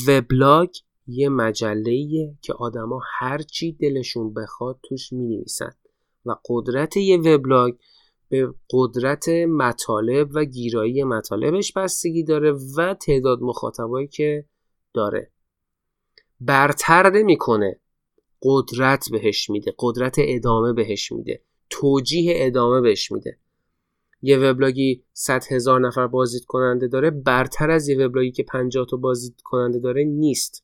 وبلاگ یه مجله‌ایه که آدما هر چی دلشون بخواد توش مینویسن و قدرت یه وبلاگ به قدرت مطالب و گیرایی مطالبش بستگی داره و تعداد مخاطبایی که داره. برتر نمی‌کنه، قدرت بهش میده، قدرت ادامه بهش میده، توجیه ادامه بهش میده. یه وبلاگی صد هزار نفر بازدید کننده داره برتر از یه وبلاگی که پنجاه تا بازدید کننده داره نیست.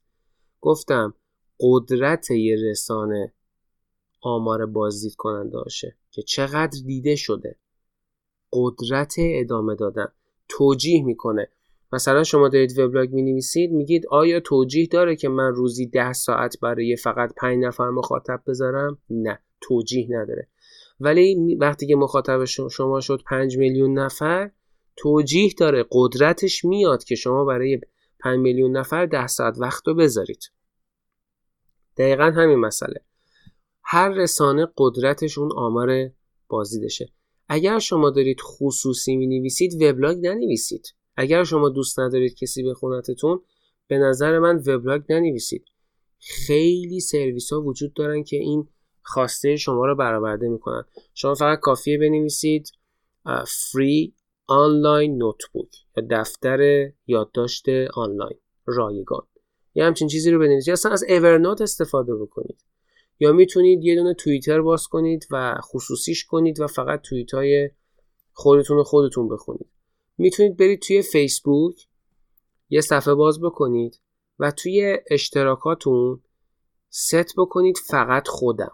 گفتم قدرت یه رسانه آمار بازدید کننده هاشه که چقدر دیده شده. قدرت ادامه دادن توجیه میکنه. مثلا شما دارید وبلاگ مینویسید، میگید آیا توجیه داره که من روزی ده ساعت برای فقط پنج نفر مخاطب بذارم؟ نه، توجیه نداره. ولی وقتی که مخاطب شما شد پنج میلیون نفر، توجیه داره، قدرتش میاد که شما برای پنج میلیون نفر ده ساعت وقت رو بذارید. دقیقا همین مسئله، هر رسانه قدرتش اون آمار بازدیدشه. اگر شما دارید خصوصی می‌نویسید، وبلاگ ننویسید. اگر شما دوست ندارید کسی بخونتتون، به نظر من وبلاگ ننویسید. خیلی سرویس‌ها وجود دارن که این خواسته شما رو برآورده می‌کنن. شما فقط کافیه بنویسید free online notebook یا دفتر یادداشت آنلاین رایگان. یا همچین چیزی رو بنویسید. اصلا از اورنوت استفاده بکنید. یا میتونید یه دونه توییتر باز کنید و خصوصیش کنید و فقط توییتای خودتون رو خودتون بخونید. میتونید برید توی فیسبوک یه صفحه باز بکنید و توی اشتراکاتون ست بکنید فقط خودم.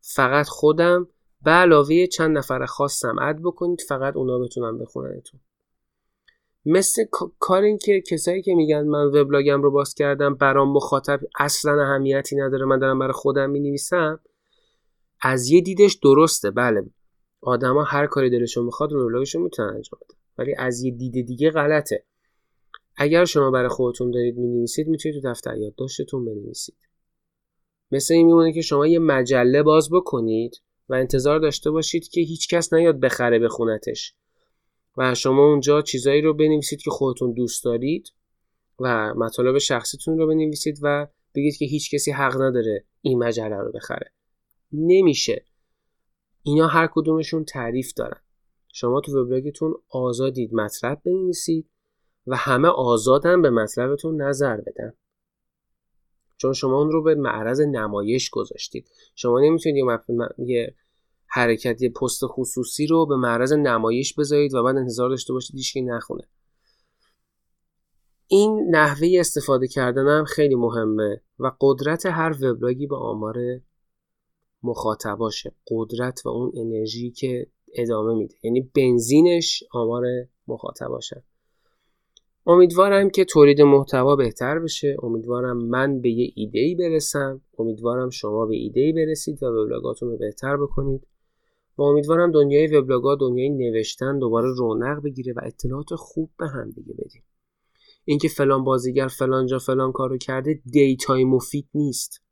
فقط خودم به علاوه چند نفر خاصم اد بکنید فقط اونا بتونن بخوننتون. مثل کار این که کسایی که میگن من وبلاگم رو باز کردم برام مخاطب اصلا اهمیتی نداره، من دارم برای خودم مینویسم، از یه دیدش درسته. بله، آدما هر کاری دلشون میخواد رو وبلاگشون میتونن انجام بدن، ولی از یه دید دیگه غلطه. اگر شما برای خودتون دارید مینویسید، میتونید تو دفتر یادداشتتون بنویسید. مثل این میمونه که شما یه مجله باز بکنید و انتظار داشته باشید که هیچکس نیاد بخره بخونتش و شما اونجا چیزایی رو بنویسید که خودتون دوست دارید و مطالب شخصیتون رو بنویسید و بگید که هیچ کسی حق نداره این مجله رو بخره. نمیشه. اینا هر کدومشون تعریف دارن. شما تو وبلاگتون آزادید مطلب بنویسید و همه آزادن به مطلبتون نظر بدن، چون شما اون رو به معرض نمایش گذاشتید. شما نمیتونید یه حرکت یه پست خصوصی رو به معرض نمایش بذارید و بعد انتظار داشته باشید هیچکی نخونه. این نحوه استفاده کردن هم خیلی مهمه و قدرت هر وبلاگی به آمار مخاطباشه، قدرت و اون انرژی که ادامه میده، یعنی بنزینش آمار مخاطباشه. امیدوارم که تولید محتوا بهتر بشه، امیدوارم من به یه ایده‌ای برسم، امیدوارم شما به ایده‌ای برسید و وبلاگاتون رو بهتر بکنید. و امیدوارم دنیای وبلاگ‌ها، دنیای نوشتن دوباره رونق بگیره و اطلاعات خوب به هم دیگه بدیم. اینکه فلان بازیگر فلان جا فلان کارو کرده دیتای مفید نیست.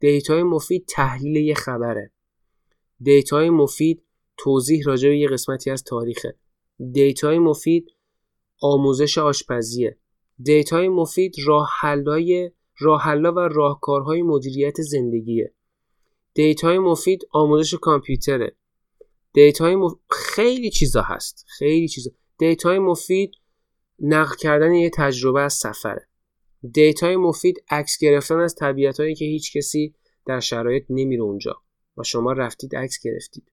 دیتای مفید تحلیل یه خبره. دیتای مفید توضیح راجع به یه قسمتی از تاریخه. دیتای مفید آموزش آشپزیه. دیتای مفید راه حلای راه حلا و راهکارهای مدیریت زندگیه. دیتای مفید آموزش کامپیوتره. دیتای مف... خیلی چیزا هست، خیلی چیزا. دیتای مفید نقل کردن یه تجربه از سفره. دیتای مفید عکس گرفتن از طبیعتایی که هیچ کسی در شرایط نمیره اونجا و شما رفتید عکس گرفتید.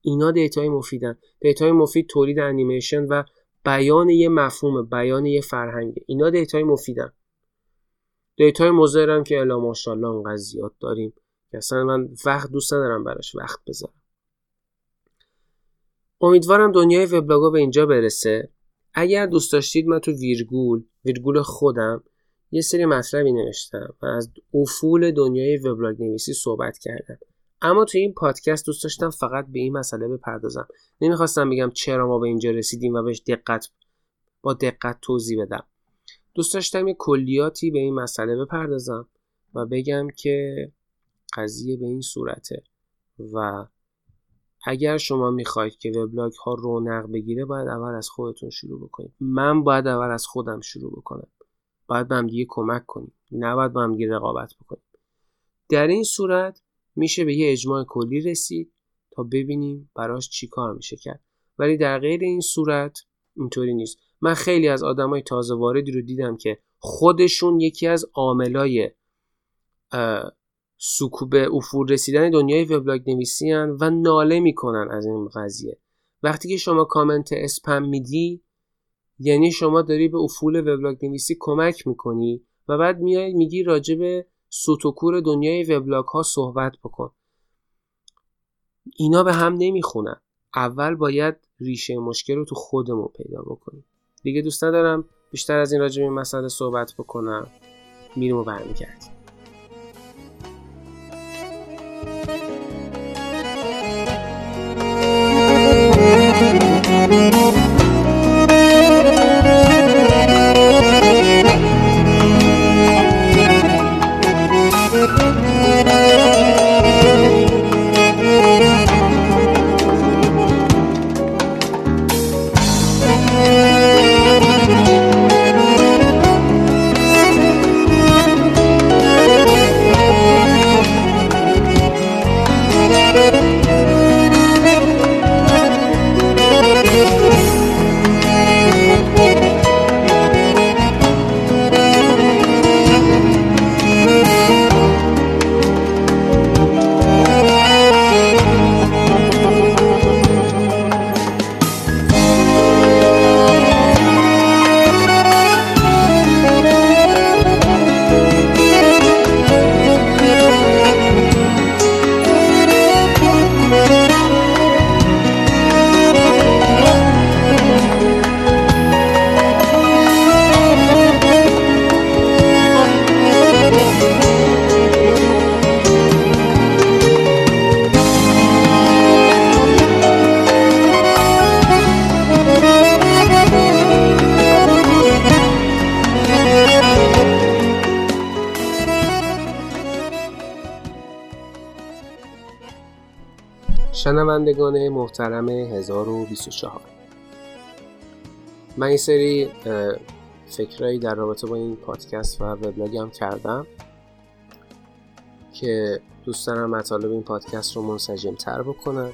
اینا دیتای مفیدن. دیتای مفید تولید انیمیشن و بیان یه مفهوم، بیان یه فرهنگ، اینا دیتای مفیدن. دیتای مضر هم که الا ماشاءالله انقدر زیاد داریم که اصلا من وقت دوست ندارم براش وقت بذارم. امیدوارم دنیای وبلاگا به اینجا برسه. اگر دوست داشتید، من تو ویرگول ویرگول خودم یه سری مطلبی نوشتم و از افول دنیای وبلاگ نویسی صحبت کردم، اما توی این پادکست دوست داشتم فقط به این مسئله بپردازم. نمیخواستم بگم چرا ما به اینجا رسیدیم و بهش دقت با دقت توضیح بدم. دوست داشتم یه کلیاتی به این مسئله بپردازم و بگم که قضیه به این صورته و اگر شما میخواید که وبلاگ ها رونق بگیره، باید اول از خودتون شروع بکنید. من باید اول از خودم شروع بکنم. باید به هم دیگه کمک کنیم، نباید با هم دیگه رقابت بکنیم. در این صورت میشه به یه اجماع کلی رسید تا ببینیم براش چی کار میشه کرد. ولی در غیر این صورت اینطوری نیست. من خیلی از آدمای تازه واردی رو دیدم که خودشون یکی از عاملای سکوب افول رسیدن دنیای وبلاگ نویسی ان و ناله میکنن از این قضیه. وقتی که شما کامنت اسپم میدی، یعنی شما داری به افول وبلاگ نویسی کمک میکنی و بعد میای میگی راجب سوتوکور دنیای وبلاگ ها صحبت بکن. اینا به هم نمیخونن. اول باید ریشه مشکل رو تو خودمون پیدا بکنیم. دیگه دوست ندارم بیشتر از این راجع به این مسئله صحبت بکنم. میرم و برمیگردم. شنوندگان محترم هزار و بیست و چهار، من این سری فکرایی در رابطه با این پادکست و وبلاگم کردم که دوست دارم مطالب این پادکست رو منسجم تر بکنم،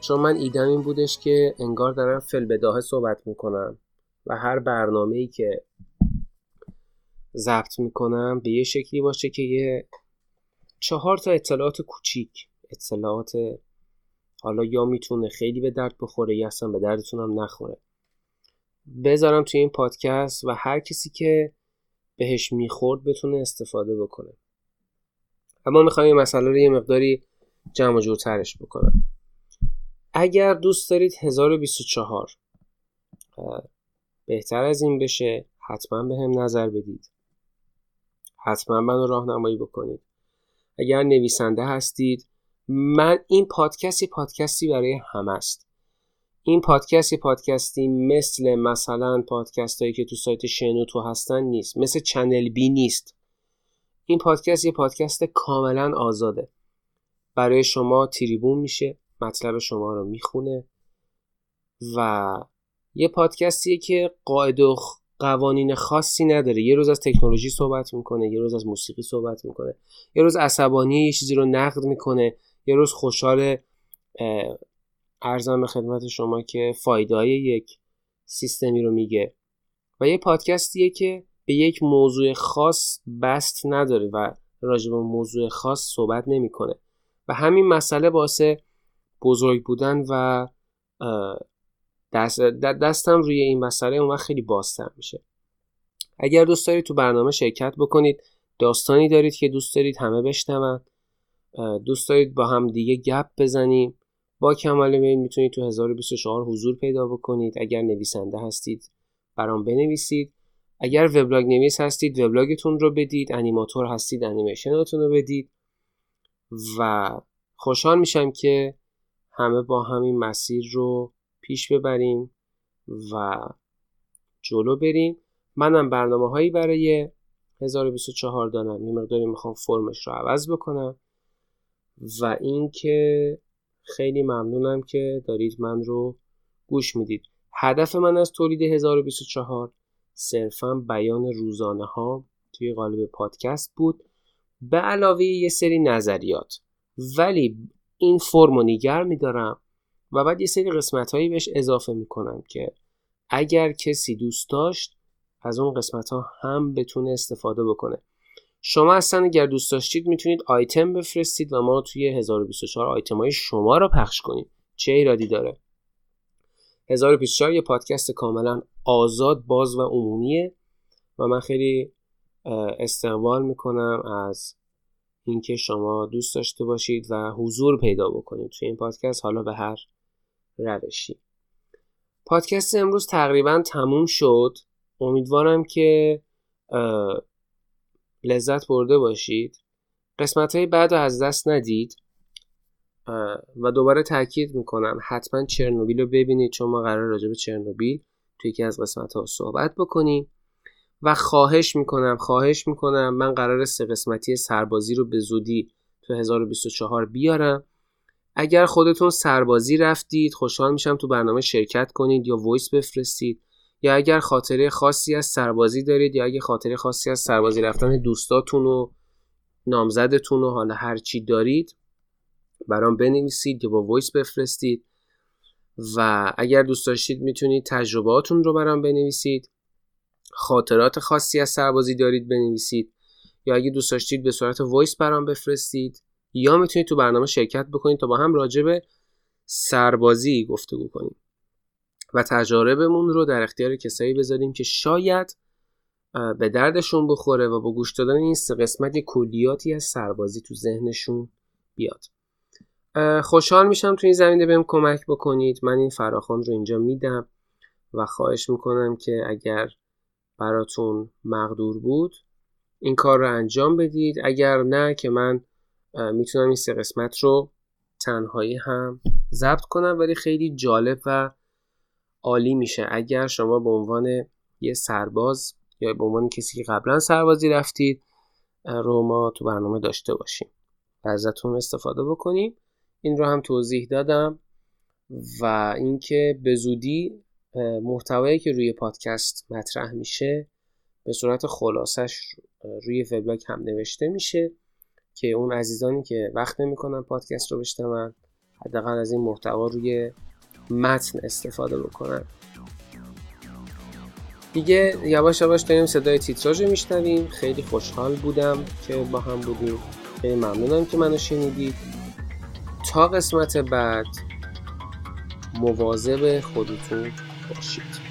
چون من ایدم این بودش که انگار دارم فی‌البداهه صحبت میکنم و هر برنامه‌ای که ضبط میکنم به یه شکلی باشه که یه چهار تا اطلاعات کوچیک، اطلاعات حالا یا میتونه خیلی به درد بخوره یا اصلا به دردتونم نخوره، بذارم توی این پادکست و هر کسی که بهش میخورد بتونه استفاده بکنه. اما میخوام این مسئله رو یه مقداری جمع و جورترش بکنم. اگر دوست دارید هزار و بیست و چهار بهتر از این بشه، حتما به هم نظر بدید، حتما منو راهنمایی بکنید. اگر نویسنده هستید، من این پادکستی پادکستی برای همه است. این پادکستی پادکستی مثل مثلا پادکست هایی که تو سایت شنوتو هستن نیست، مثل چنل بی نیست. این پادکست یه پادکست کاملا آزاده، برای شما تریبون میشه، مطلب شما رو میخونه و یه پادکستیه که قاعده و قوانین خاصی نداره. یه روز از تکنولوژی صحبت میکنه، یه روز از موسیقی صحبت میکنه، یه روز عصبانی یه چیزی رو نقد میکنه، یه روز خوشحال عرضم به خدمت شما که فایده‌های یک سیستمی رو میگه. و یه پادکستیه که به یک موضوع خاص بست نداره و راجع به موضوع خاص صحبت نمیکنه و همین مسئله باعث بزرگ بودن و دست دستم روی این مسئله اون وقت خیلی بازتر میشه. اگر دوست دارید تو برنامه شرکت بکنید، داستانی دارید که دوست دارید همه بشنون، دوست دارید با هم دیگه گپ بزنیم، با کمال میل میتونید تو هزار و بیست و چهار حضور پیدا بکنید. اگر نویسنده هستید برام بنویسید، اگر وبلاگ نویس هستید وبلاگتون رو بدید، انیماتور هستید انیمیشناتون رو بدید و خوشحال میشم که همه با همین مسیر رو پیش ببریم و جلو بریم. منم برنامه هایی برای هزار و بیست و چهار دارم، یه مقداری میخوام فرمش رو عوض بکنم. و این که خیلی ممنونم که دارید من رو گوش میدید. هدف من از تولید هزار و بیست و چهار صرفا بیان روزانه ها توی قالب پادکست بود، به علاوه یه سری نظریات، ولی این فرمو نگر میدارم و بعد یه سری قسمت هایی بهش اضافه میکنم که اگر کسی دوست داشت از اون قسمت ها هم بتونه استفاده بکنه. شما اصلا اگر دوست داشتید میتونید آیتم بفرستید و ما توی هزار و بیست و چهار آیتم های شما رو پخش کنیم، چه ایرادی داره؟ هزار و بیست و چهار یه پادکست کاملا آزاد، باز و عمومیه و من خیلی استقبال میکنم از اینکه شما دوست داشته باشید و حضور پیدا بکنید توی این پادکست، حالا به هر روشی. پادکست امروز تقریبا تموم شد. امیدوارم که لذت برده باشید، قسمت های بعد رو از دست ندید و دوباره تاکید میکنم حتما چرنوبیل رو ببینید، چون ما قرار راجع به چرنوبیل توی یکی از قسمت ها صحبت بکنیم. و خواهش میکنم خواهش میکنم من قراره سه قسمتی سربازی رو به زودی تو هزار و بیست و چهار بیارم. اگر خودتون سربازی رفتید، خوشحال میشم تو برنامه شرکت کنید یا وایس بفرستید، یا اگر خاطره خاصی از سربازی دارید یا اگر خاطره خاصی از سربازی رفتن دوستاتون و نامزدتون و حالا هر چی دارید برام بنویسید یا با وایس بفرستید. و اگر دوست داشتید میتونید تجربهاتون رو برام بنویسید، خاطرات خاصی از سربازی دارید بنویسید، یا اگه دوست داشتید به صورت وایس برام بفرستید، یا میتونید تو برنامه شرکت بکنید تا با هم راجع به سربازی گفتگو کنیم و تجاربمون رو در اختیار کسایی بذاریم که شاید به دردشون بخوره و با گوش دادن این سه قسمت کلیاتی از سربازی تو ذهنشون بیاد. خوشحال میشم تو این زمینه بهم کمک بکنید. من این فراخوان رو اینجا میدم و خواهش میکنم که اگر براتون مقدور بود این کار رو انجام بدید، اگر نه که من میتونم این سه قسمت رو تنهایی هم ضبط کنم، ولی خیلی جالب و عالی میشه اگر شما به عنوان یه سرباز یا به عنوان کسی که قبلا سربازی رفتید رو ما تو برنامه داشته باشیم، ازتون استفاده بکنیم. این رو هم توضیح دادم. و اینکه به زودی محتوایی که روی پادکست مطرح میشه به صورت خلاصش روی وبلاگ هم نوشته میشه که اون عزیزانی که وقت نمیکنن پادکست رو بشنون حداقل از این محتوا روی متن استفاده بکنن. دیگه یواش یواش داریم صدای تیتراژ رو میشنویم. خیلی خوشحال بودم که با هم بودیم. خیلی ممنونم که منو شنیدید. تا قسمت بعد مواظب خودتون باشید.